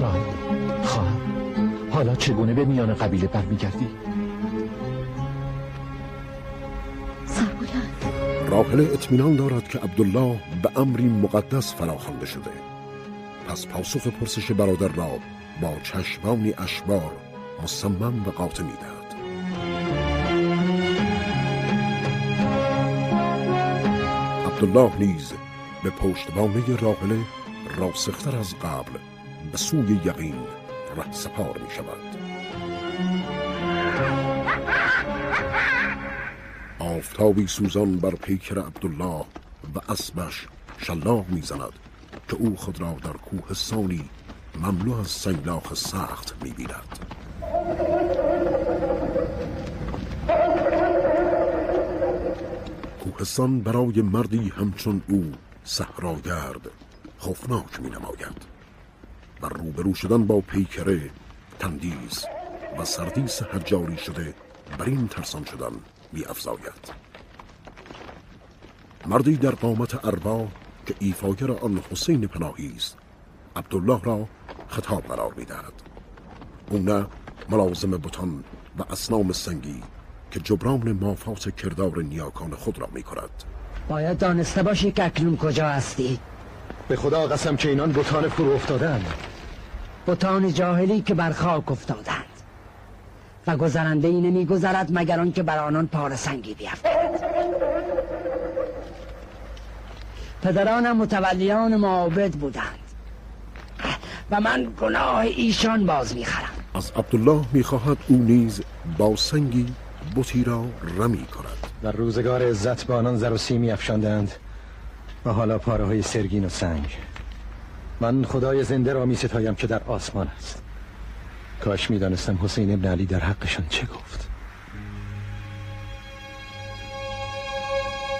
راهل خواهم، حالا چگونه به میان قبیله برمیگردی؟ سربلند. راهل اطمینان دارد که عبدالله به امری مقدس فراخوانده شده. پس پاسخ پرسش برادر را با چشمانی اشبار مصمم و قاطع می‌دهد. عبدالله نیز به پشتوانه راهله راسختر از قبل به سوی یقین رهسپار می‌شود. آفتابی سوزان بر پیکر عبدالله و اسبش شلاق می‌زند که او خود را در کوهستانی مملو از سیلاخ سخت می‌بیند. کوهستان برای مردی همچون او صحراگرد خوفناک می‌نماید و روبرو شدن با پیکره، تندیس و سردیس حجاری شده بر این ترسان شدن می‌افزاید. مردی در قامت اربا که ایفاگر آن حسین پناهی است، عبدالله را خطاب قرار می‌دهد. او نه ملازم بتان و اصنام سنگی که جبران مافات کردار نیاکان خود را می‌کند. باید دانسته باشی که اکنون کجا هستی. به خدا قسم که اینان بتان فرو افتادند، بتان جاهلی که بر خاک افتادند و گذرنده ای نمی‌گذرد مگر آن که بر آنان پاره سنگی بیفتد. پدرانم متولیان معابد بودند و من گناه ایشان باز میخرم. از عبدالله میخواهد او نیز با سنگی بتی را رمی کند. در روزگار عزت با آنان زر و سیم افشاندند و حالا پاره های سرگین و سنگ. من خدای زنده را میستایم که در آسمان است. کاش میدانستم حسین ابن علی در حقشان چه گفت.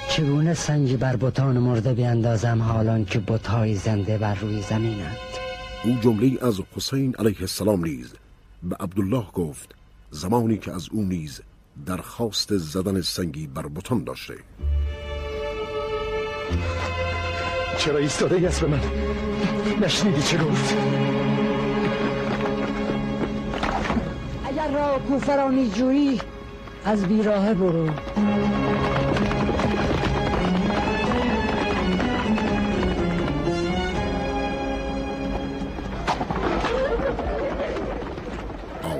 چگونه سنگی بر بتان مرده بیاندازم حالان که بت‌های زنده بر روی زمینند. او جمله‌ای از حسین علیه السلام نیز به عبدالله گفت زمانی که از او نیز درخواست زدن سنگی بر بتان داشته. چرا ایستاده ای است به من؟ نشنیدی چه گفت؟ اگر راه کوفرانی جویی از بیراهه برو.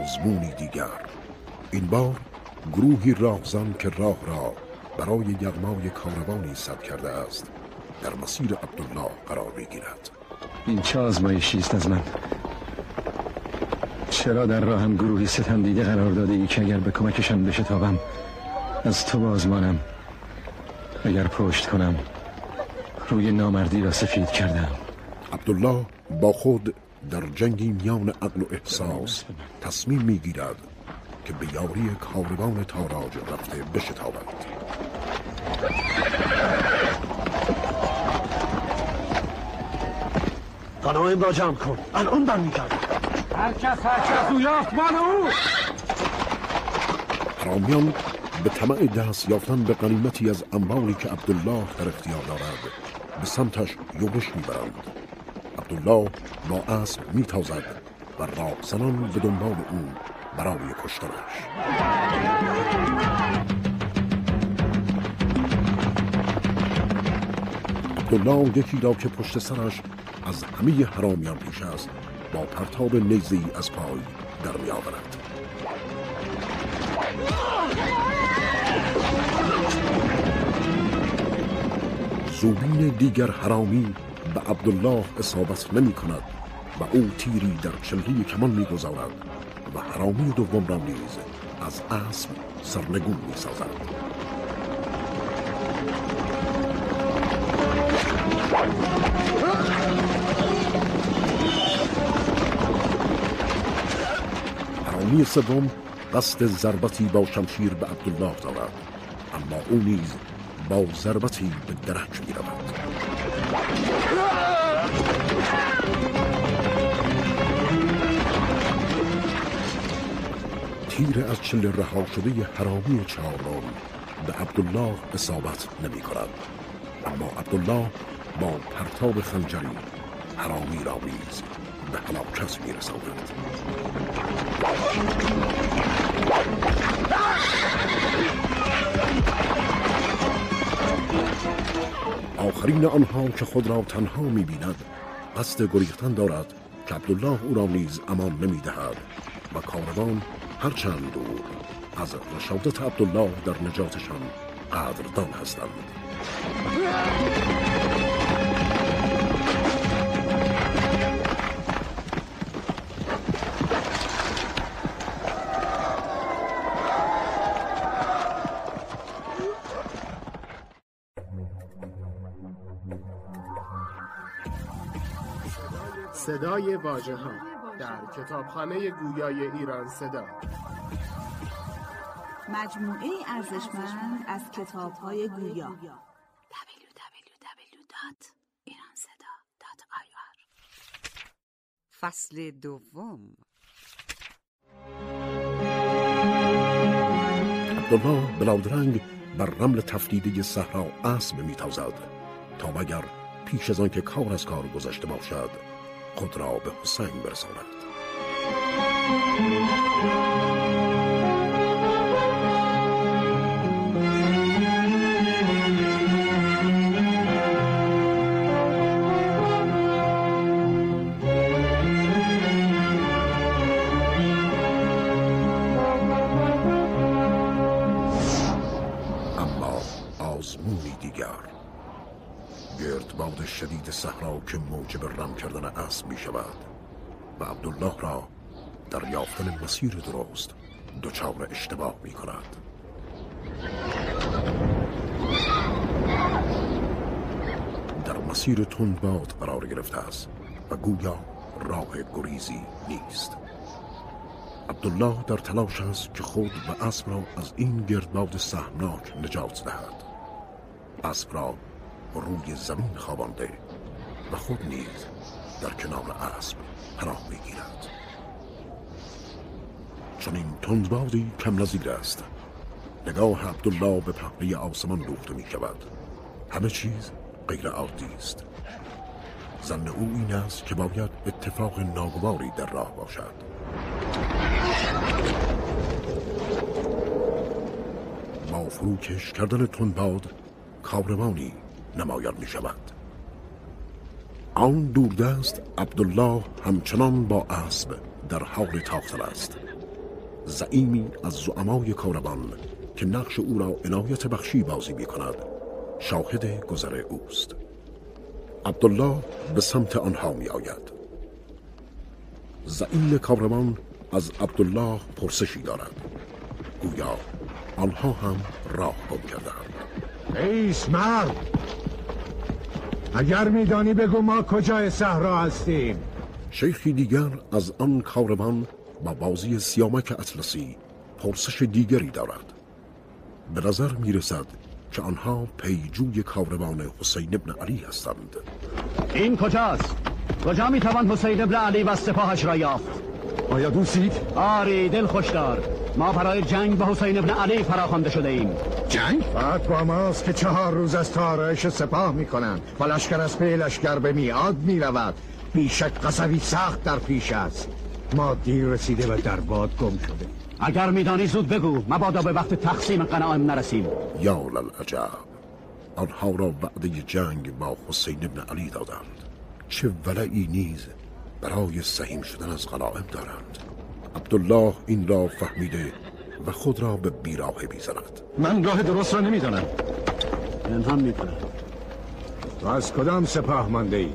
آزمونی دیگر. این بار گروهی راهزن که راه را برای یغمای کاروانی سد کرده است در مسیر عبدالله قرار می‌گیرد. این چه آزمایشی است از من؟ چه چرا در راهم گروهی ستم دیده قرار داده ای که اگر به کمکشان بشه تابم از تو بازمانم، اگر پشت کنم روی نامردی را سفید کردم. عبدالله با خود در جنگی میان عقل و احساس تصمیم میگیرد که به یاری کاروان تاراج رفته بشتابد. قناه این را جمع کن، الان برمی کردم. هرکس هرکس او یافت مانه او. حرامیان به طمع دست یافتن به غنیمتی از اموالی که عبدالله در اختیار دارد به سمتش یورش میبرند. عبدالله با اسب میتازد و راقصنان به دنبال او برای کشتنش. عبدالله یکی را که پشت سرش از همه حرامیان پیش است با پرتاب نیزه‌ای از پای در می آورد. زوبین دیگر حرامی به عبدالله اصابت نمی کند و او تیری در چله کمان می گذارد و حرامی دوم را نیز از اسب سرنگون می سازد. حرامی سوم قصد ضربتی با شمشیر به عبدالله دارد، اما او نیز با ضربتی به درک می رود. تیر از چله رها شده حرامی چهارم به عبدالله اصابت نمی کند، اما عبدالله با پرتاب خنجری حرامی را نیز به هلاکت می رساند. آخرین آنها که خود را تنها می بیند قصد گریختن دارد که عبدالله او را نیز امان نمی دهد و کاروان هرچند دور از رشادت عبدالله در نجاتشان قدردان هستند. صدای واژه‌ها در کتابخانه گویای ایران صدا، مجموعه ارزشمند از کتاب‌های گویا. دبلیو دبلیو دبلیو دات ایران صدا دات آی آر فصل دوم. عبدالله بلادرنگ بر رمل تفریده صحرا اسب میتازد تا مگر پیش از آن که کار از کار گذشته باشد خود را به حسین برساند. اما آزمونی دیگر، گردباد شدید صحرا که موجب رم کردن اسب می شود و عبدالله را در یافتن مسیر درست دچار اشتباه می کند. در مسیر تند باد قرار گرفته است و گویا راه گریزی نیست. عبدالله در تلاش است که خود و اسب را از این گردباد سهمناک نجات دهد. اسب را روی زمین خوابانده و خود نیز در کنار اسب پناه میگیرد. چون این تندبادی کم نظیر است، نگاه عبدالله به پهنه آسمان دوخته می شود. همه چیز غیر عادی است. ظن او این است که باید اتفاق ناگواری در راه باشد. با فروکش کردن تندباد کاروانی نمایان می شود. آن دوردست عبدالله همچنان با اسب در حال تاختن است. زعیمی از زعمای کاروان که نقش او را عنایت بخشی بازی می کند شاهد گذر اوست. عبدالله به سمت آنها می آید. زعیم کاروان از عبدالله پرسشی دارند. گویا آنها هم راه گم کردند. ای اسمرد، اگر میدانی بگو ما کجای صحرا هستیم. شیخی دیگر از آن کاروان با بازی سیامک اطلسی پرسش دیگری دارد. به نظر میرسد که آنها پیجوی کاروان حسین ابن علی هستند. این کجاست؟ کجا میتوان حسین ابن علی و سپاهش را یافت؟ آیا دوستید؟ آری، دل خوش دار. ما برای جنگ با حسین ابن علی فراخوانده شده ایم. جنگ؟ بعد با ماست که چهار روز از تارایش سپاه میکنند و لشکر از پی لشکر به میعاد میرود. بیشک قصبی سخت در پیش است. ما دیر رسیده و در باد گم شده. اگر میدانی زود بگو، مبادا به وقت تقسیم غنایم نرسیم. یا للعجب، آنها را وعده جنگ با حسین ابن علی دادند. چه ولعی نیز برای سهیم شدن از غنایم دارند. عبدالله این را فهمیده و خود را به بیراهه بیزند. من راه درست را نمیدانم. پنهان میکنم. تو از کدام سپاه مانده ای؟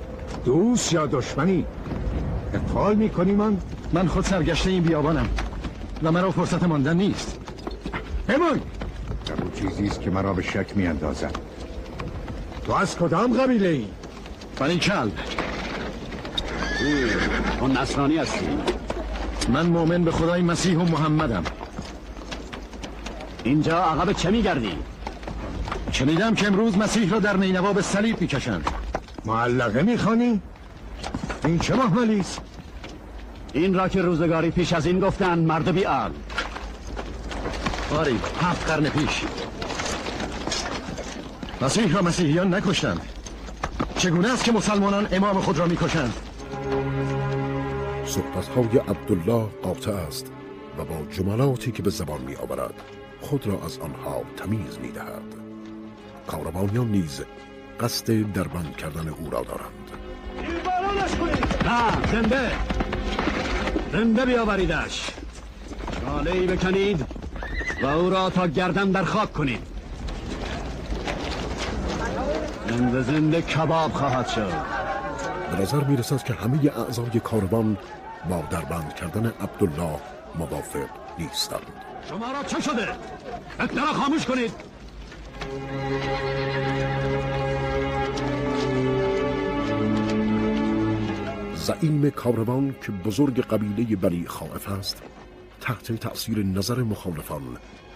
دوست یا دشمنی؟ اقفال میکنی؟ من من خود سرگشته این بیابانم و مرا فرصت ماندن نیست. همون همون چیزیست که مرا به شک میاندازد. تو از کدام قبیله ای؟ بنی کلب. تو نصرانی هستی. من مؤمن به خدای مسیح و محمدم. اینجا عقب چه میگردی؟ شنیدم که امروز مسیح را در نینوا به صلیب میکشند. معلقه میخوانی؟ این چه محملیست؟ این را که روزگاری پیش از این گفتن مرد بی‌عقل. آری، هفت قرن پیش مسیح را مسیحیان نکشتند. چگونه است که مسلمانان امام خود را میکشند؟ صحبت‌های عبدالله قاطع است و با جملاتی که به زبان میآورد خود را از آنها تمیز میدهد. کاروانیان نیز قصد دربند کردن او را دارند. دیوارانش کنید! نه، زنده! زنده بیاوریدش! شاله‌ای بکنید و او را تا گردن در خاک کنید. زنده زنده کباب خواهد شد. به نظر می رسد که همه اعضای کاروان با دربند کردن عبدالله موافق نیستند. شما را چه شده؟ اطلاع را خاموش کنید. زعیم کاروان که بزرگ قبیله بنی خائف است تحت تأثیر نظر مخالفان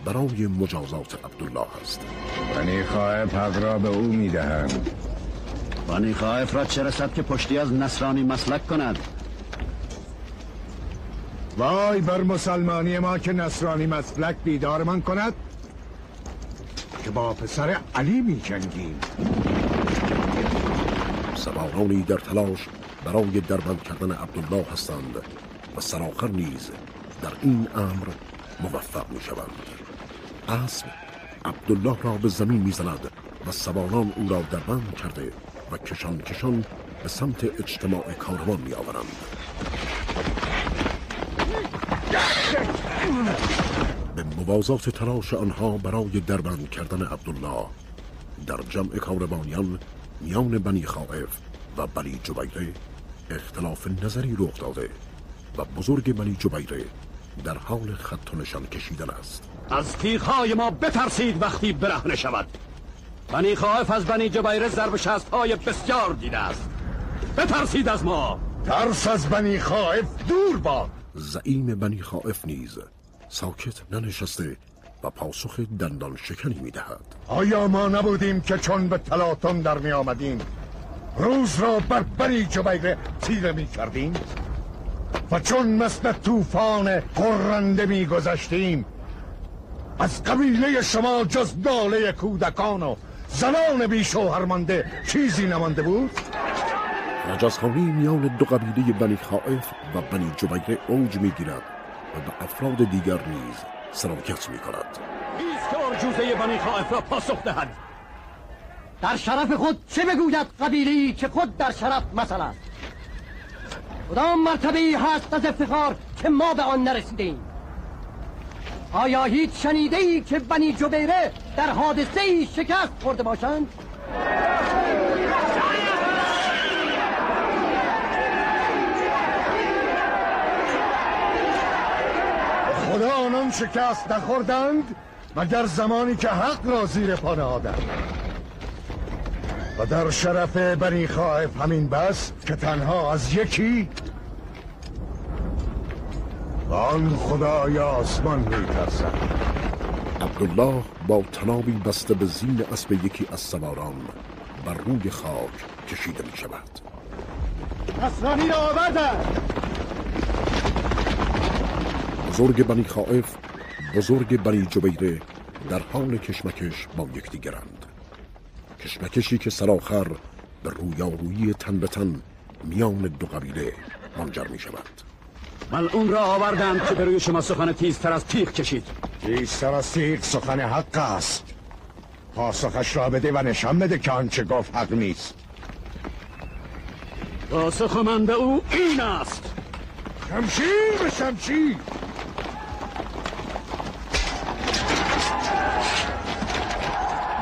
برای مجازات عبدالله است. بنی خائف حق را به او می دهند. بنی خائف را چه رسد که پشتی از نصرانی مسلک کند؟ وای بر مسلمانی ما که نصرانی مسلک بیدارمان کند که با پسر علی می جنگیم. سوارانی در تلاش برای دربند کردن عبدالله هستند و سراخر نیز در این امر موفق می شوند. اسب عبدالله را به زمین می زند و سواران او را دربند کرده و کشان کشان به سمت اجتماع کاروان می آورند. به موازات تلاش آنها برای دربند کردن عبدالله در جمع کاروانیان میان بنی خائف و بنی جبیره اختلاف نظری رخ داده و بزرگ بنی جبیره در حال خط و نشان کشیدن است. از تیغ‌های ما بترسید وقتی برهنه شود. بنی خائف از بنی جبیره ضرب شست‌های بسیار دیده است. بترسید از ما. ترس از بنی خائف دور باد. زعیم بنی خائف نیز ساکت ننشسته و پاسخ دندان شکنی می‌دهد. آیا ما نبودیم که چون به تلاطم در می آمدیم روز را بر بنی جبیره تیره می‌کردیم و چون مثل طوفان غرنده می‌گذشتیم از قبیله شما جز ناله کودکان و زنان بی شوهر مانده چیزی نمانده بود؟ رجزخوانی میان دو قبیله بنی خائف و بنی جبیره اوج میگیرد و به افراد دیگر نیز سرایت میکند. بیست کار جوزه بنی خائف را پاسخ دهد. در شرف خود چه بگوید قبیله‌ای که خود در شرف مثلا است؟ کدام مرتبه‌ای هست از افتخار که ما به آن نرسیدیم؟ آیا هیچ شنیده ای که بنی جبیره در حادثه ای شکست خورده باشند؟ شکست نخوردند مگر زمانی که حق را زیر پا نهادند و در شرف بنی خائف همین بس که تنها از یکی آن خدای آسمان می‌ترسد. عبدالله با تنابی بسته به زین اسب یکی از سواران بر روی خاک کشیده می‌شود. اسرانی را آوردند. بزرگ بنی خائف، بزرگ بنی جبیره در حال کشمکش با یکدیگرند. کشمکشی که سرآخر به رویارویی تن به تن میان دو قبیله منجر می‌شود. ملعون را آوردم که بروی شما سخن تیزتر از تیغ کشید. تیزتر از تیغ سخن حق است. پاسخش را بده و نشان بده که آنچه گفت حق نیست. پاسخ من به او این است. شمشیر به شمشیر.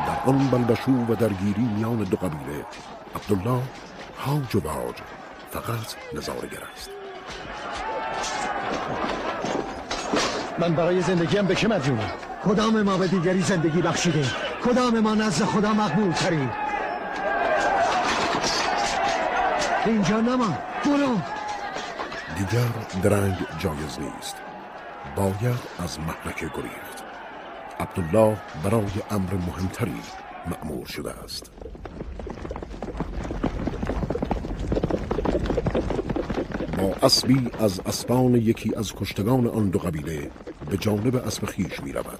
در آن بلبشو و درگیری میان دو قبیله عبدالله هاج و باج فقط نظارگر است. من برای زندگیم به که مدیونم؟ کدام ما به دیگری زندگی بخشیده؟ کدام ما نزد خدا مقبول ترین؟ اینجا نمان، برو. دیگر درنگ جایز نیست، باید از محرکه گریخت. عبدالله برای امر مهمتری مأمور شده است. اسبی از اسبان یکی از کشتگان آن دو قبیله به جانب اسب خیش می رود.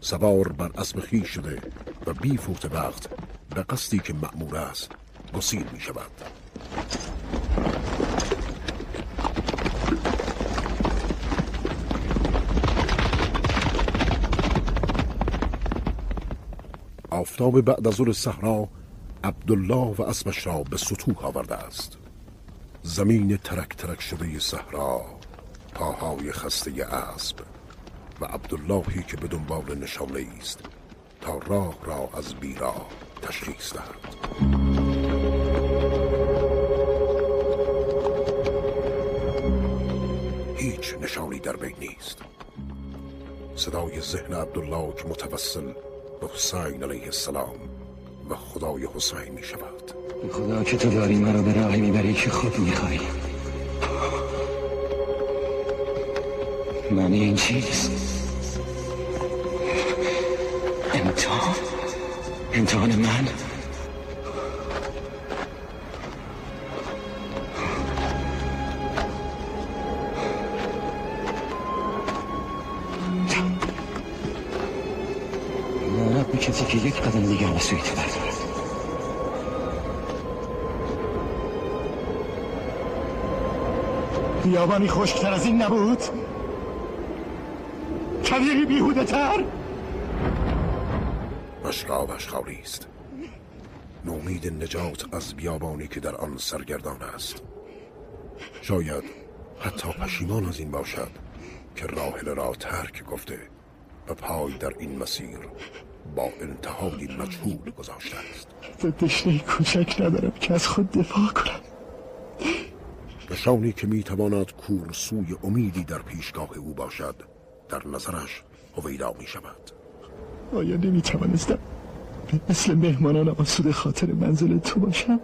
سوار بر اسب خیش شده و بی فوت وقت به قصدی که مأمور است گسیل می شود. آفتاب بعد از ظهر صحرا عبدالله و اسبش را به سطوح آورده است. زمین ترک ترک شده صحرا، پاهای خسته اسب و عبداللهی که به دنبال نشانه است تا راه را از بیراه تشخیص دهد. هیچ نشانی در بین نیست. صدای ذهن عبدالله که متوسل به حسین علیه السلام و خدای حسین می شود. خدا که تو داری مرا به راهی میبری که خود میخوایی. معنی این چیست؟ امتحان؟ امتحان من؟ نارب میکسی که یک قدم دیگر به سوی تو بردارد. بیابانی خشکتر از این نبود؟ طریقی بیهوده تر؟ بشقابش خالی است. نومید نجات از بیابانی که در آن سرگردان است. شاید حتی پشیمان از این باشد که راحل را ترک گفته و پای در این مسیر با انتهای مجهول گذاشته است. دشنه کوچک ندارم که از خود دفاع کنم. نشانی که میتواند کورسوی امیدی در پیشگاه او باشد در نظرش هویدا میشود. آیا نمیتوانستم مثل مهمانان آسوده خاطر منزل تو باشم؟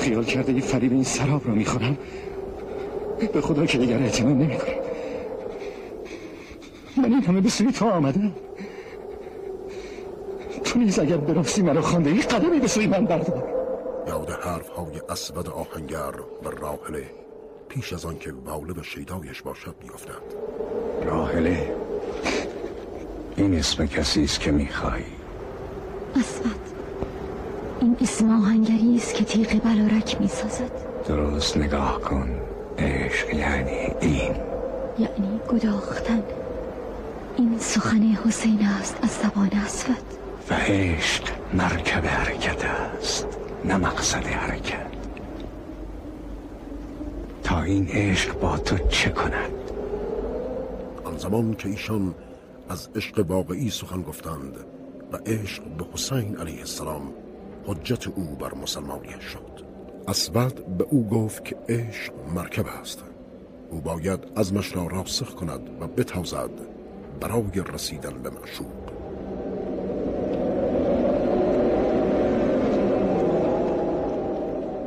خیال کرده یه فریب این سراب را میخورم؟ به خدا که دیگر اعتماد نمیکنم. من این همه به سوی تو آمدم، تو نیز اگر برافسی مرا خوانده ای قدمی به سوی من بردار. یاد حرف های اسود آهنگر و راحله پیش از آن که والد شیدایش باشد میافتد. راحله این اسم کسی است که میخوایی. اسود این اسم آهنگری است که تیغ بلارک میسازد. درست نگاه کن. عشق یعنی این، یعنی گداختن. این سخن حسین است از زبان اسود. و عشق مرکب حرکت است نه مقصد حرکت. تا این عشق با تو چه کند؟ آن زمان که ایشان از عشق واقعی سخن گفتند و عشق به حسین علیه السلام حجت او بر مسلمانیش شد. اسود به او گفت که عشق مرکب است او باید عزمش را راسخ کند و بتازد برای رسیدن به معشوق.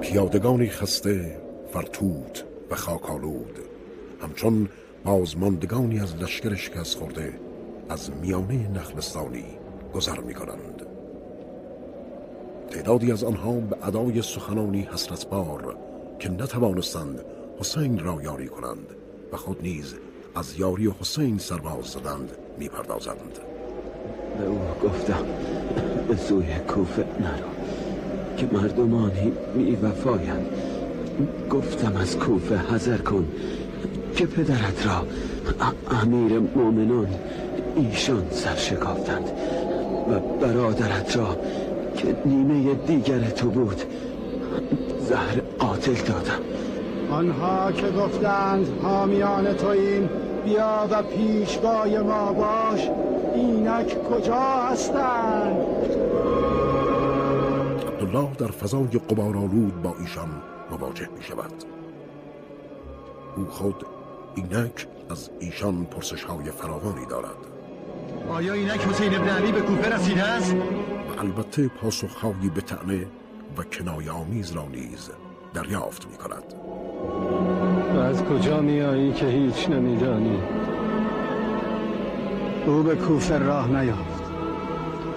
پیادگانی خسته، فرتوت و خاکالود همچون بازماندگانی از لشکر شکست خورده از میانه نخلستانی گذر می کنند. تعدادی از آنها به ادای سخنانی حسرتبار که نتوانستند حسین را یاری کنند و خود نیز از یاری حسین سرباز زدند می پردازند. به او گفتم به سوی کوفه نرو که مردمانی می وفایند. گفتم از کوفه حذر کن که پدرت را امیر مؤمنان ایشان سرشکافتند و برادرت را که نیمه دیگر تو بود زهر قاتل دادم. آنها که گفتند حامیان تو این بیا و پیشوای ما باش اینک کجا هستند؟ عبدالله در فضای غبارآلود با ایشان مواجه می شود. او خود اینک از ایشان پرسش های فراوانی دارد. آیا اینک حسین ابن علی به کوفه رسیده است؟ و البته پاسخ‌هایی به طعنه و کنایه‌آمیز را نیز دریافت می کند. و از کجا می آیی که هیچ نمی دانی؟ او به کوفه راه نیافت.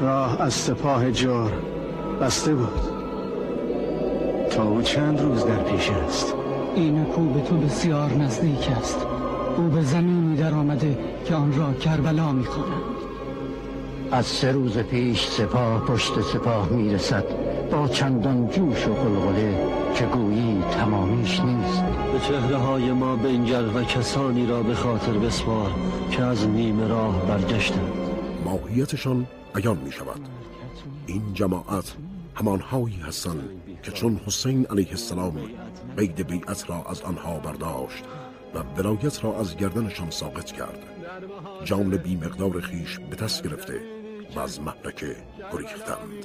راه از سپاه جور بسته بود. تا او چند روز در پیش است. این کوبه تو بسیار نزدیک است. او به زمینی در آمده که آن را کربلا می کنند. از سه روز پیش سپاه پشت سپاه می رسد با چندان جوش و قلقله که گویی تمامیش نیست. به چهره های ما بنگر و کسانی را به خاطر بسپار که از نیمه راه برگشتند. ماهیتشان عیان می شود. این جماعت همانهایی هستند که چون حسین علیه السلام قید بیعت را از آنها برداشت و ولایت را از گردنشان ساقط کرد، جان بی مقدار خیش به دست گرفته و از محرکه گریختند.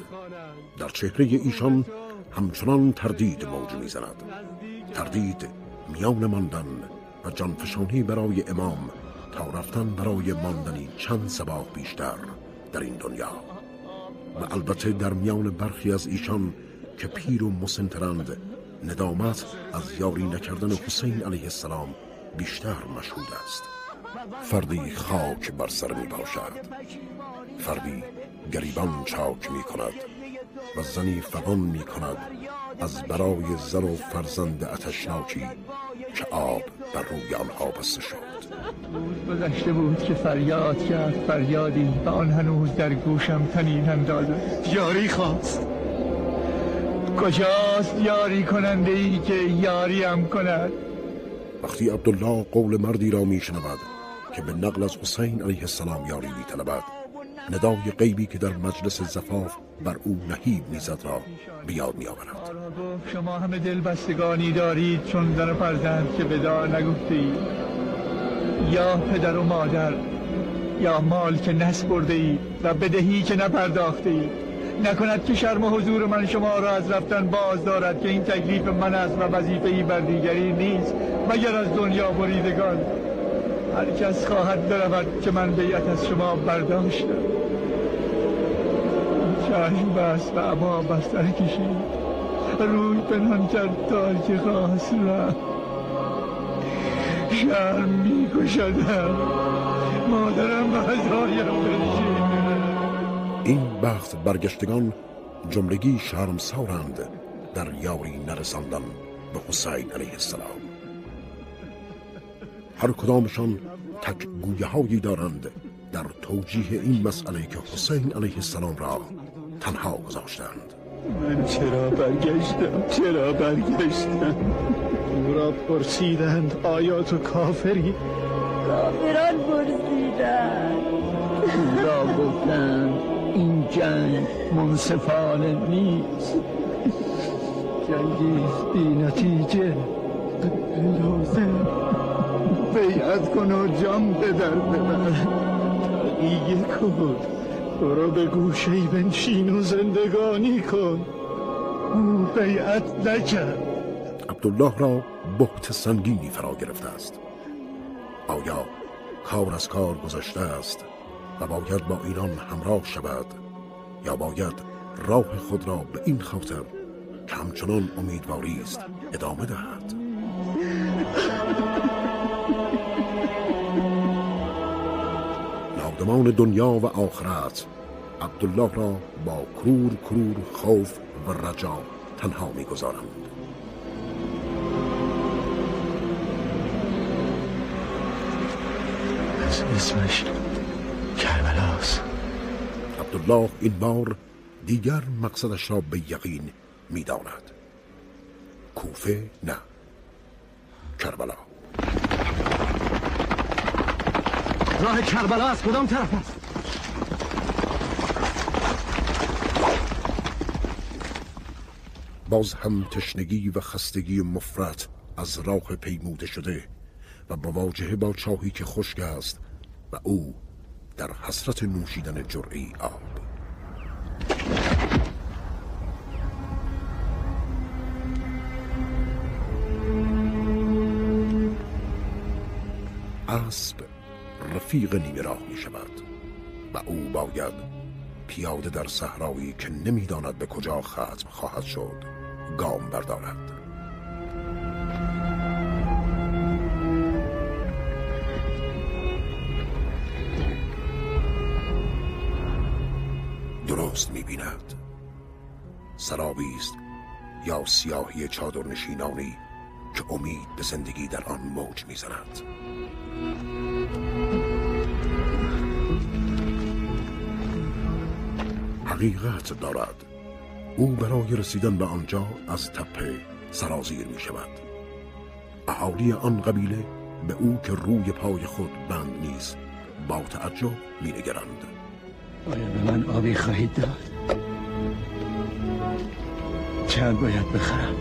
در چهره ایشان همچنان تردید موج می‌زند، تردید میان ماندن و جانفشانی برای امام تا رفتن برای ماندنی چند صباح بیشتر در این دنیا. و البته در میان برخی از ایشان که پیر و مسنترند ندامت از یاری نکردن حسین علیه السلام بیشتر مشهود است. فردی خاک بر سر می باشد، فردی گریبان چاک می کند و زنی فغان می کند از برای زن و فرزند آتشناکی که آب بر روی آنها بسته شد. گذشته بود که فریاد کرد فریادی و آن هنوز در گوشم تنین اندازد. یاری خواست. کجاست یاری کننده ای که یاریم کند؟ وقتی عبدالله قول مردی را می شنود که به نقل از حسین علیه السلام یاری می طلبد، ندای غیبی که در مجلس زفاف بر او نهیب میزد را بیاد می آورد. شما همه دل بستگانی دارید چون زن و فرزند که بدا نگفتید، یا پدر و مادر، یا مال که نسپرده اید و بدهی که نپرداخته اید. نکند که شرم حضور من شما را از رفتن باز دارد که این تکلیف من است و وظیفه‌ای بر دیگری نیست مگر از دنیا بریدگان. هر کس خواهد برود که من بیعت از شما برداشتم. چشم بست و عبا بستر کشید، روی پنهان کرد تا که خواست را شرم می کشدم. مادرم به هزایم برشید. این بخت برگشتگان جملگی شرمسارند در یاری نرساندن به حسین علیه السلام. هر کدامشان تک گویه‌هایی دارند در توجیه این مسئله که حسین علیه السلام را تنها گذاشتند. من چرا برگشتم؟ چرا برگشتم؟ او را پرسیدند آیا تو کافری؟ کافران پرسیدند. او را گفتند این جنگ منصفانه نیست، جنگیست بی نتیجه، لازم بیعت کن و جام به در ببر، تقیه کن، برو به گوشه‌ای بنشین و زندگانی کن. او بیعت نکرد. عبدالله را بهت سنگینی فرا گرفته است. آیا کار از کار گذشته است و باید با ایران همراه شود یا باید راه خود را به این خاطر که همچنان امیدواری است ادامه دهد؟ نادمان دنیا و آخرت عبدالله را با کرور کرور خوف و رجا تنها می گذارم. اسمش کربلاست. عبدالله این بار دیگر مقصدش را به یقین می داند. کوفه نه، کربلا. راه کربلا از کدام طرف است؟ باز هم تشنگی و خستگی مفرط از راه پیموده شده و مواجهه با چاهی که خشک است و او در حسرت نوشیدن جرعی آب. اسب رفیق نیمه راه می شود و او باید پیاده در صحرایی که نمی داند به کجا ختم خواهد شد گام بردارد. درست می بیند. سرابی است یا سیاهی چادر نشینانی که امید به زندگی در آن موج می زند. حقیقت دارد. او برای رسیدن به آنجا از تپه سرازیر می شود. اهالی آن قبیله به او که روی پای خود بند نیست با تعجب می نگرند. آیا به من آبی خواهید داد؟ چند باید بخرم؟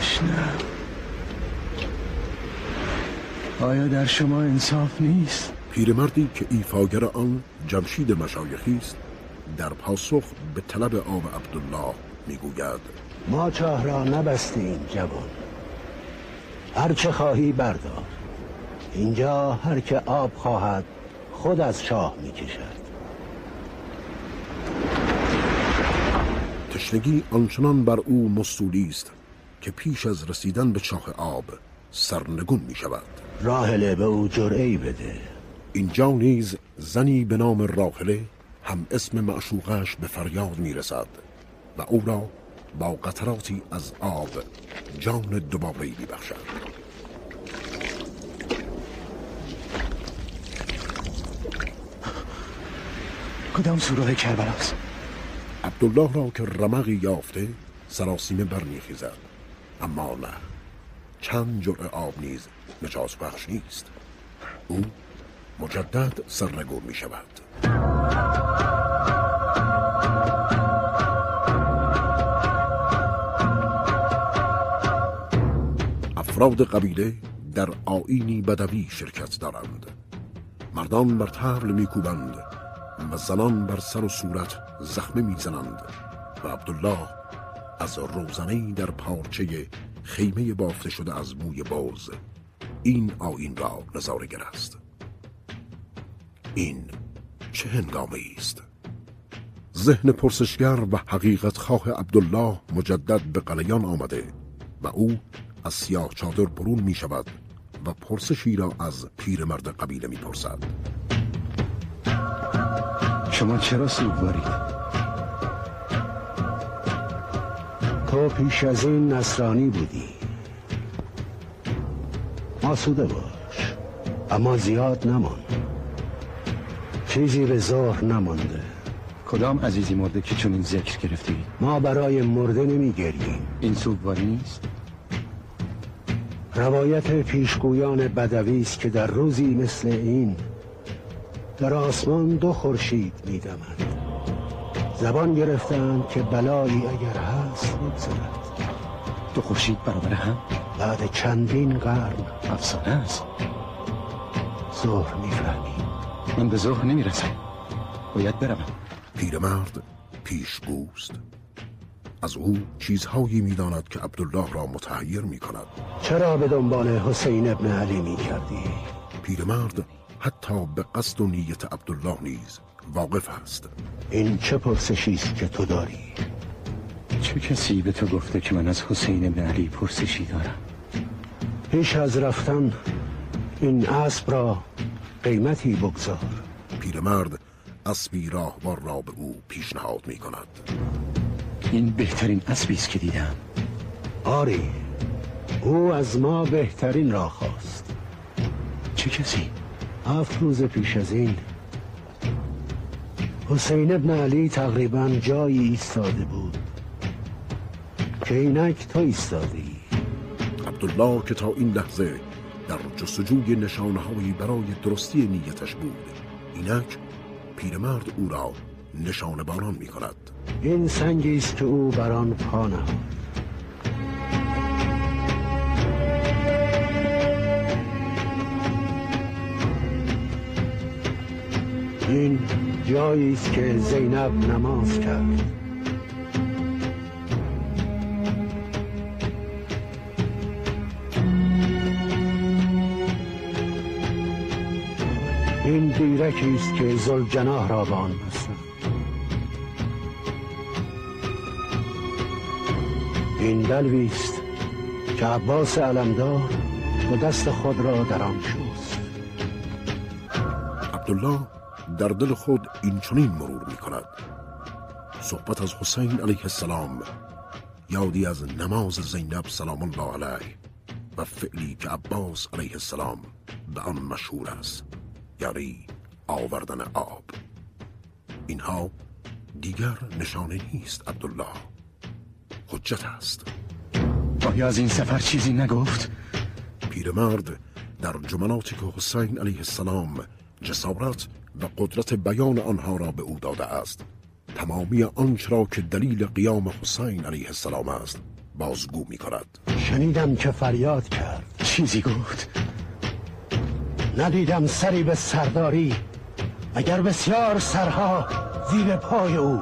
تشنم. آیا در شما انصاف نیست؟ پیرمردی که ایفاگر آن جمشید مشایخی است در پاسخ به طلب آب عبدالله میگوید: ما چاه را نبستیم جوان، هر چه خواهی بردار. اینجا هر که آب خواهد خود از چاه میکشد. تشنگی آنچنان بر او مستولی است که پیش از رسیدن به چاه آب سرنگون می شود. راحله به او جرعی بده. اینجا نیز زنی به نام راحله هم اسم معشوقش به فریاد می رسد و او را با قطراتی از آب جان دوباره‌ای می بخشد. کدام سوراخ کربلاست؟ عبدالله را که رمقی یافته سراسیمه برمیخیزد، اما نه، چند جرعه آب نیز مجاز بخش نیست. او مجدد سرنگون می شود. افراد قبیله در آیینی بدوی شرکت دارند. مردان بر طبل می کوبند و زنان بر سر و صورت زخمه می زنند و عبدالله از روزنه‌ای در پارچه خیمه بافته شده از موی برز این آیین را نظاره‌گر است. این چه هنگامی است؟ ذهن پرسشگر و حقیقت خواه عبدالله مجدد به قلیان آمده و او از سیاه چادر برون می شود و پرسشی را از پیرمرد قبیله می پرسد. شما چرا سوگوارید؟ تو پیش از این نصرانی بودی، آسوده باش، اما زیاد نمان. چیزی به ظاهر نمانده. کدام عزیزی مرده که چون این ذکر گرفتی؟ ما برای مرده نمی گریم. این سوگواری نیست؟ روایت پیشگویان بدوی است که در روزی مثل این در آسمان دو خورشید می دمند. زبان گرفتن که بلایی اگر هست می‌گذرد. دو خورشید برابر هم بعد چندین قرن. افسانه است. ظهر می‌فهمی. من به ظهر نمی‌رسم. باید برم. پیرمرد پیشگوست. از او چیزهایی میداند که عبدالله را متحیر می کند. چرا به دنبال حسین ابن علی می کردی؟ پیرمرد حتی به قصد و نیت عبدالله نیز واقف است. این چه پرسشیست که تو داری؟ چه کسی به تو گفته که من از حسین ابن علی پرسشی دارم؟ پیش از رفتن این اسب را قیمتی بگذار. پیرمرد اسبی راهوار را به او پیشنهاد می کند. این بهترین اسبی است که دیدم. آری، او از ما بهترین را خواست. چه کسی؟ هفت روز پیش از این حسین ابن علی تقریبا جایی ایستاده بود که اینک تو ایستادی. عبدالله که تا این لحظه در جستجوی نشانهایی برای درستی نیتش بود، اینک پیرمرد او را نشانه باران می کند. این سنگی است که او بران پا نهاد. این جایی است که زینب نماز کرد. این دیرکی است که ذوالجناح را به آن بستند. این دلوی است که عباس علمدار و دست خود را در آن شست. عبدالله در دل خود این چنین مرور می کند. صحبت از حسین علیه السلام، یادی از نماز زینب سلام الله علیه و فعلی که عباس علیه السلام به آن مشهور است، یعنی آوردن آب. اینها دیگر نشانه نیست عبدالله، حجت است. آیا از این سفر چیزی نگفت؟ پیرمرد در جملاتی که حسین علیه السلام جسارت و قدرت بیان آنها را به او داده است، تمامی آنچه را که دلیل قیام حسین علیه السلام است بازگو می کند. شنیدم که فریاد کرد. چیزی گفت؟ ندیدم سری به سرداری، اگر بسیار سرها زیر پای او.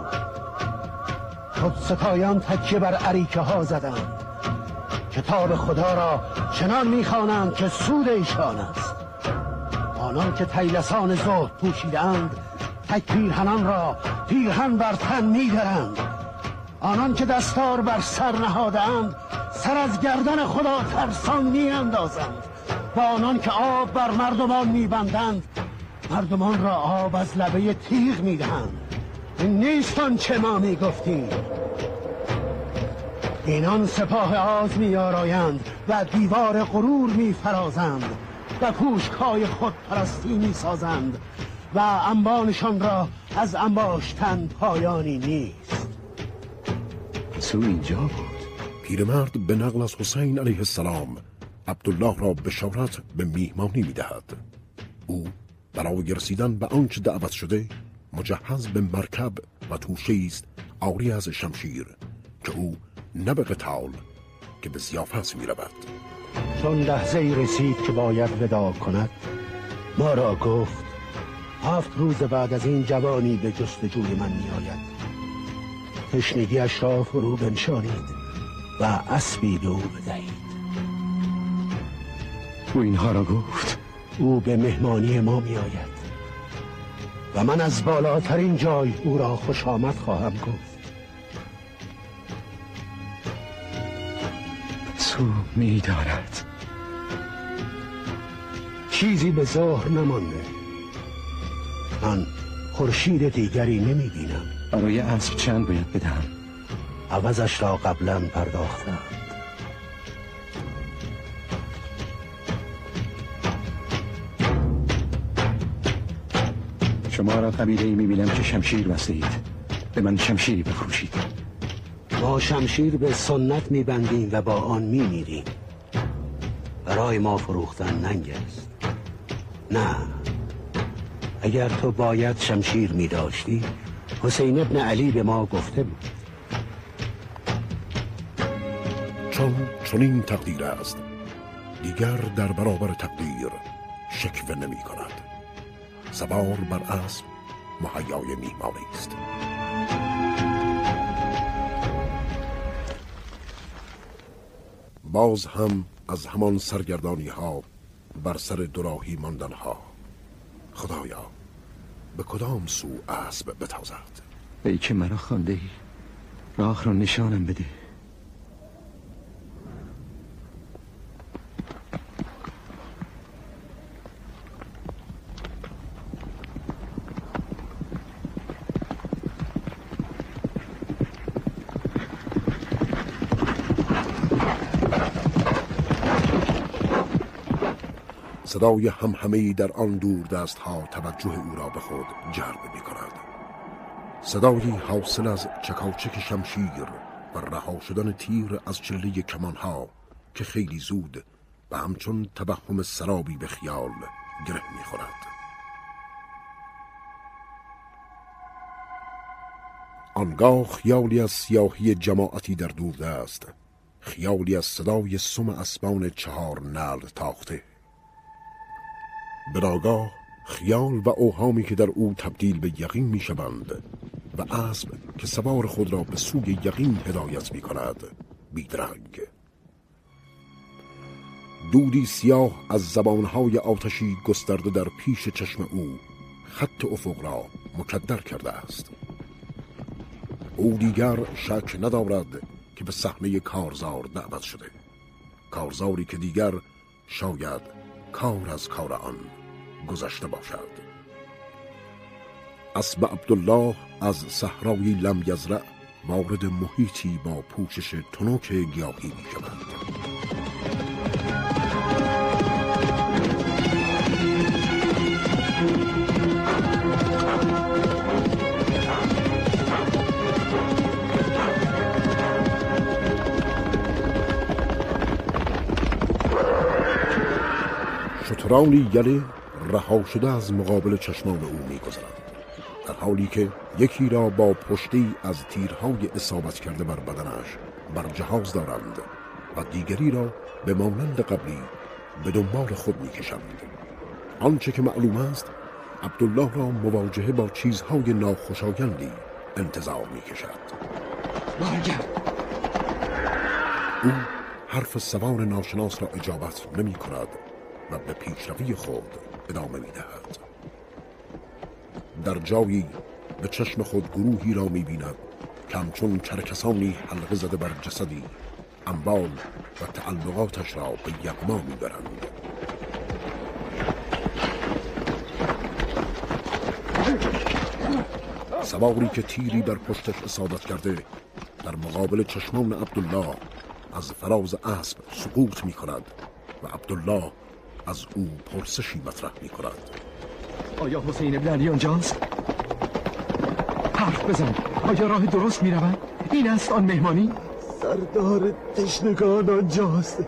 خودستایان تکیه بر عریکه ها زدند. کتاب خدا را چنان میخوانند که سود ایشان است. آنان که طیلسان زهد پوشیدند، تک پیرهنان را پیرهن بر تن می‌درند. آنان که دستار بر سر نهادند، سر از گردن خدا ترسان می‌اندازند. و آنان که آب بر مردمان می‌بندند، مردمان را آب از لبه تیغ می‌دهند. این نیستان چه ما میگفتیم. اینان سپاه آز میارایند و دیوار غرور میفرازند و کوشک‌های خود پرستی میسازند و انبانشان را از انباشتن پایانی نیست. سو اینجا بود. پیرمرد به نقل از حسین علیه السلام عبدالله را بشارت به میهمانی میدهد. او برای رسیدن به آنچه دعوت شده مجهز به مرکب و توشه‌ای است آری از شمشیر، که او نه به قتال که به ضیافت می رود. چون لحظه ای رسید که باید وداع کند، ما را گفت هفت روز بعد از این جوانی به جستجوی من می آید. تشنگی‌اش را فرو بنشانید و اسبی به او بدهید. او اینها را گفت. او به مهمانی ما می آید و من از بالاترین جای او را خوش آمد خواهم گفت. سو می دارد. چیزی به ظاهر نمانده. من خورشید دیگری نمی بینم. برای اسب چند باید بدهم؟ عوضش را قبلا پرداختم. شما را قبیله‌ای می‌بینم که شمشیر بسته‌اید. به من شمشیری بفروشید. ما شمشیر به سنت می‌بندیم و با آن می‌میریم. برای ما فروختن ننگ است. نه، اگر تو باید شمشیر می‌داشتی، حسین ابن علی به ما گفته بود. چون چنین تقدیر است، دیگر در برابر تقدیر شکوه نمی‌کند. سوار بر اسب مهیای میهمانی است. باز هم از همان سرگردانی ها بر سر دوراهی ماندن ها. خدایا به کدام سو اسب بتازد؟ ای که مرا خوانده ای، راه را نشانم بده. صدای همهمه‌ای در آن دور دست ها توجه او را به خود جلب می کند. صدایی حاصل از چکاچک شمشیر و رها شدن تیر از چله کمان ها که خیلی زود و همچون توهم سرابی به خیال گره می خورد. آنگاه خیالی از سیاهی جماعتی در دور دست، خیالی از صدای سم اسبان چهار نعل تاخته. بناگاه خیال و اوهامی که در او تبدیل به یقین می شوند و اسب که سوار خود را به سوی یقین هدایت می کند بیدرنگ. دودی سیاه از زبانهای آتشی گسترده در پیش چشم او خط افق را مکدر کرده است. او دیگر شک ندارد که به صحنه کارزار دعوت شده، کارزاری که دیگر شاید کار از کار آن گذشته باشد. اسب عبدالله از صحرای لم یزرع وارد محیطی با پوشش تنوک گیاهی می شود. شترانی یله رها شده از مقابل چشمان او می‌گذرد، در حالی که یکی را با پشتی از تیرهای اصابت کرده بر بدنش بر جهاز دارند و دیگری را به مانند قبلی به دنبال خود می‌کشند. آنچه که معلوم است عبدالله را مواجهه با چیزهای ناخوشایندی انتظار می‌کشد. برگرد! او حرف سوار ناشناس را اجابت نمی‌کند و به پیشروی خود ادامه می دهد. در جایی به چشم خود گروهی را می بیند که همچون کرکسانی حلقه زده بر جسدی انبال و تعلقاتش را به یغما می برند. سواری که تیری بر پشتش اصابت کرده در مقابل چشمان عبدالله از فراز اسب سقوط می کند و عبدالله از او پرسشی مطرح می کند. آیا حسین ابن علی آنجاست؟ حرف بزن. آیا راه درست می روند؟ این است آن مهمانی؟ سردار تشنگان آنجاست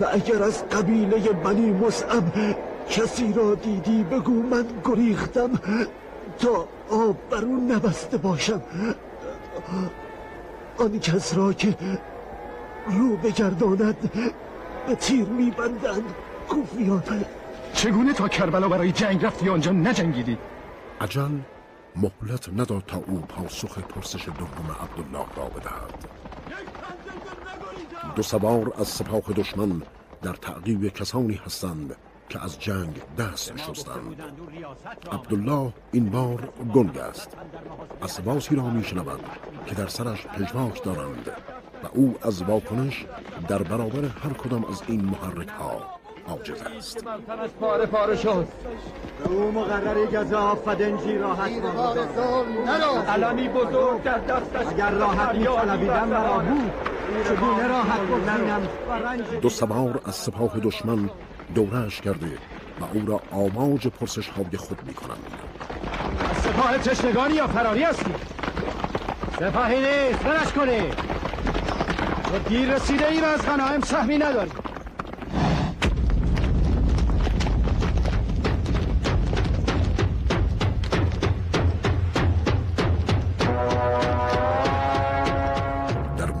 و اگر از قبیله بنی مصعب کسی را دیدی بگو من گریختم تا آب بر او نبسته باشم. آن کس را که رو بگرداند به تیر می بندند. چگونه تا کربلا برای جنگ رفتی آنجا نجنگیدی؟ اجل مهلت نداد تا او پاسخ پرسش دوم عبدالله را بدهد. دو سوار از سپاه دشمن در تعقیب کسانی هستند که از جنگ دست شستند. عبدالله این بار گنگ است. اسواسی را می شنود که در سرش پژواک دارند و او از واکنش در برابر هر کدام از این محرک ها آجز است. پاره پاره شد. به او مقرر گزه آفدنجی راحت بازدار. علمی بزرگ در دستش. اگر راحت می طلبیدم برا بود چگونه راحت بزینم. دو سوار از سپاه دشمن دورهش کرده و او را آماج پرسش های خود می کنند. از سپاه تشنگانی یا فراری هستی؟ سپاهی نیست، برش کنی. تو دیر رسیده ای را از غنایم سهمی نداری.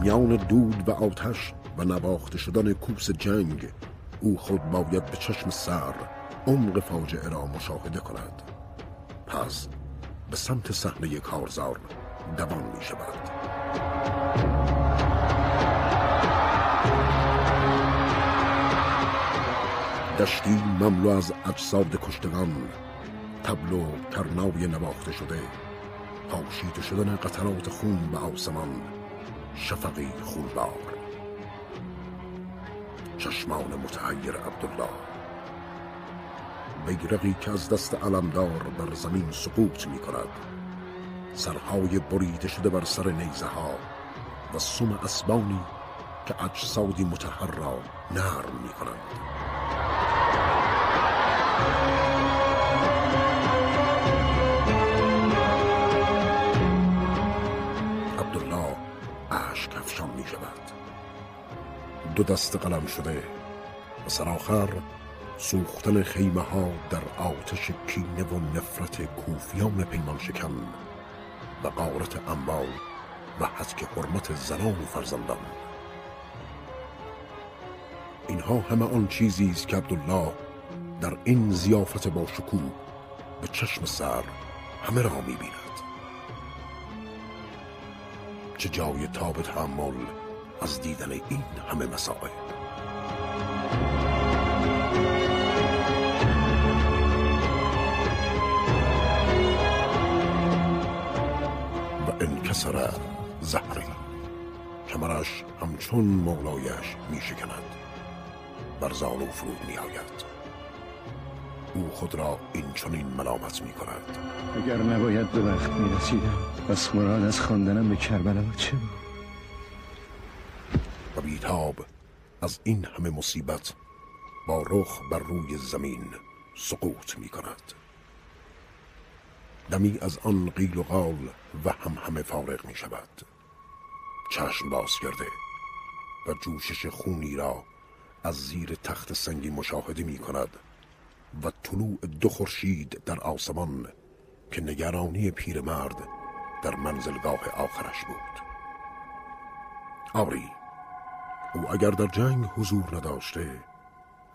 میان دود و آتش و نواخته شدن کوس جنگ او خود باید به چشم سر عمق فاجعه را مشاهده کند. پس به سمت صحنه کارزار دوان می شود. دشتی مملو از اجساد کشتگان، تبل و ترنای نواخته شده، پاشیده شدن قطرات خون به آسمان، شفقی خونبار، چشمان متحیر عبدالله، بیرقی که از دست علمدار بر زمین سقوط می کند، سرهای بریده شده بر سر نیزه ها و سم اسبانی که اجسادی متحر را نرم می کنند. عبدالله اشک افشان می شود، دو دست قلم شده و سرآخر سوختن خیمه ها در آتش کینه و نفرت کوفیان پیمان شکن و غارت اموال و هتک حرمت زنان و فرزندان. اینها همه آن چیزی است که عبدالله در این ضیافت با شکوه به چشم سر همه را می‌بیند. چه جای تاب تحمل از دیدن این همه مسائل. و انکسر زهری، کمرش همچون مولایش می شکند، بر زانو فرود می آید. او خود را این چنین ملامت می کند: اگر نباید به وقت می رسیدم، بس مراد از خواندنم به کربلا چه بود؟ و بیتاب از این همه مصیبت با رخ بر روی زمین سقوط می کند. دمی از آن قیل و قال و هم همه فارغ می شود، چشم باز کرده و جوشش خونی را از زیر تخت سنگی مشاهده می کند و طلوع دو خورشید در آسمان که نگرانی پیرمرد در منزلگاه آخرش بود. آری، او اگر در جنگ حضور نداشته،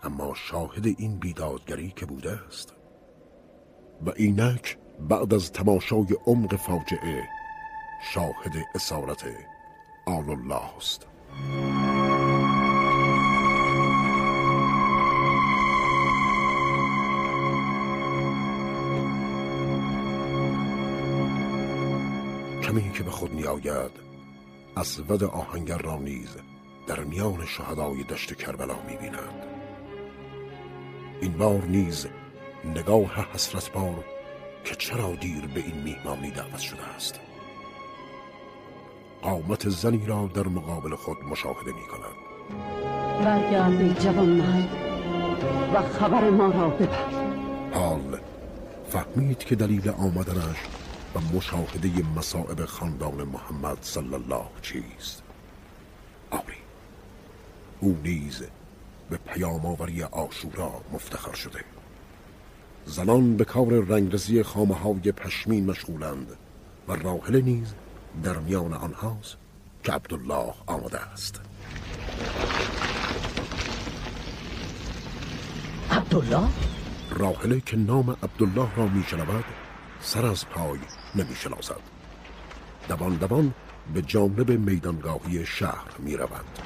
اما شاهد این بیدادگری که بوده است. و اینک بعد از تماشای عمق فاجعه، شاهد اسارت آل الله است. کمی که به خود می آید، اسود آهنگر را نیز در میان شهدای دشت کربلا می بیند. این بار نیز نگاه حسرت بار که چرا دیر به این میهمانی دعوت شده است. قامت زنی را در مقابل خود مشاهده می کند. برگرد به جوان مرد و خبر ما را ببر. حال فهمید که دلیل آمدنش و مشاهده مصائب خاندان محمد صلی الله چیست. آری، او نیز به پیام آوری عاشورا مفتخر شده. زنان به کار رنگرزی خامه‌های پشمین مشغولند و راحله نیز در میان آنهاست که عبدالله آمده است. عبدالله؟ راحله که نام عبدالله را می‌شنود سر از پای نمی‌شناسد، دوان دوان به جانب میدانگاهی شهر می‌رود.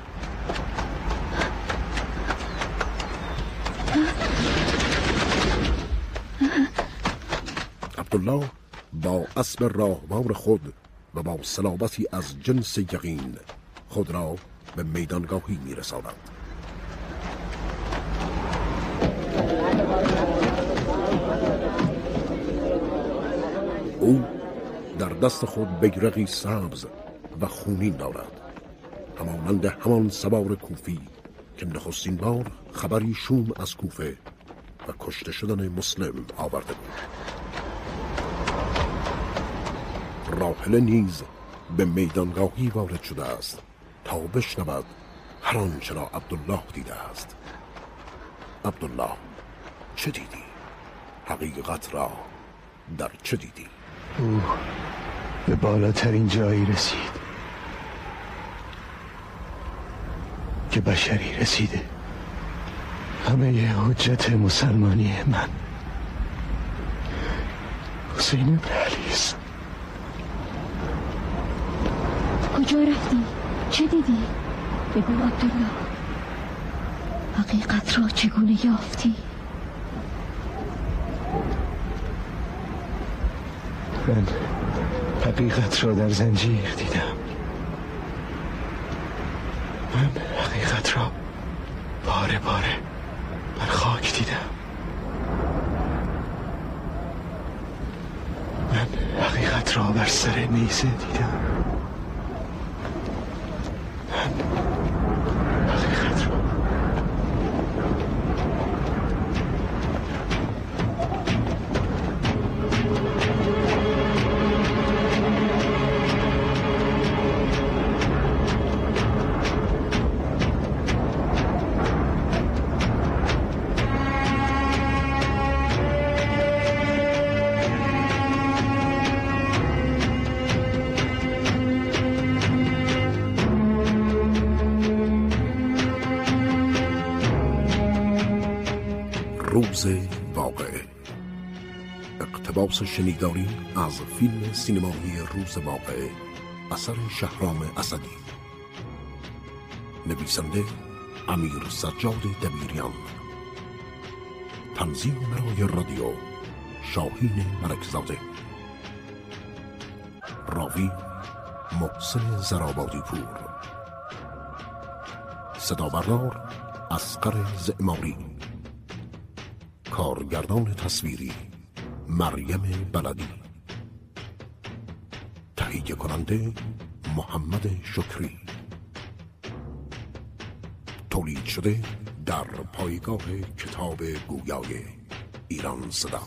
عبدالله با اسب راهوار خود و با صلابتی از جنس یقین خود را به میدانگاهی می‌رساند. او در دست خود بیرقی سبز و خونین دارد، همانند همان سوار کوفی که نخستین بار خبری شوم از کوفه و کشته شدن مسلم آورده بود. راحله نیز به میدانگاهی وارد شده است تا بشنود هر آنچه را عبدالله دیده است. عبدالله چه دیدی؟ حقیقت را در چه دیدی؟ او به بالاترین جایی رسید که بشری رسیده. همه ی حجت مسلمانی من حسین ابن علی است. کجا رفتی؟ چه دیدی؟ بگو عبدالله. حقیقت را چگونه یافتی؟ من حقیقت را در زنجیر دیدم. من حقیقت را باره باره بر خاک دیدم. من حقیقت را بر سر نیزه دیدم. من حقیقت را اقتباس شنیداری از فیلم سینمایی روز واقعه اثر شهرام اسدی، نویسنده امیر سجاد دبیریان، تنظیم برای رادیو شاهین مرکزاده، راوی محسن زرابادی پور، صدابردار اسکر زماری، کارگردان تصویری مریم بالادی، تهیه کننده محمد شکری، تولید شده در پایگاه کتاب گویای ایران صدا.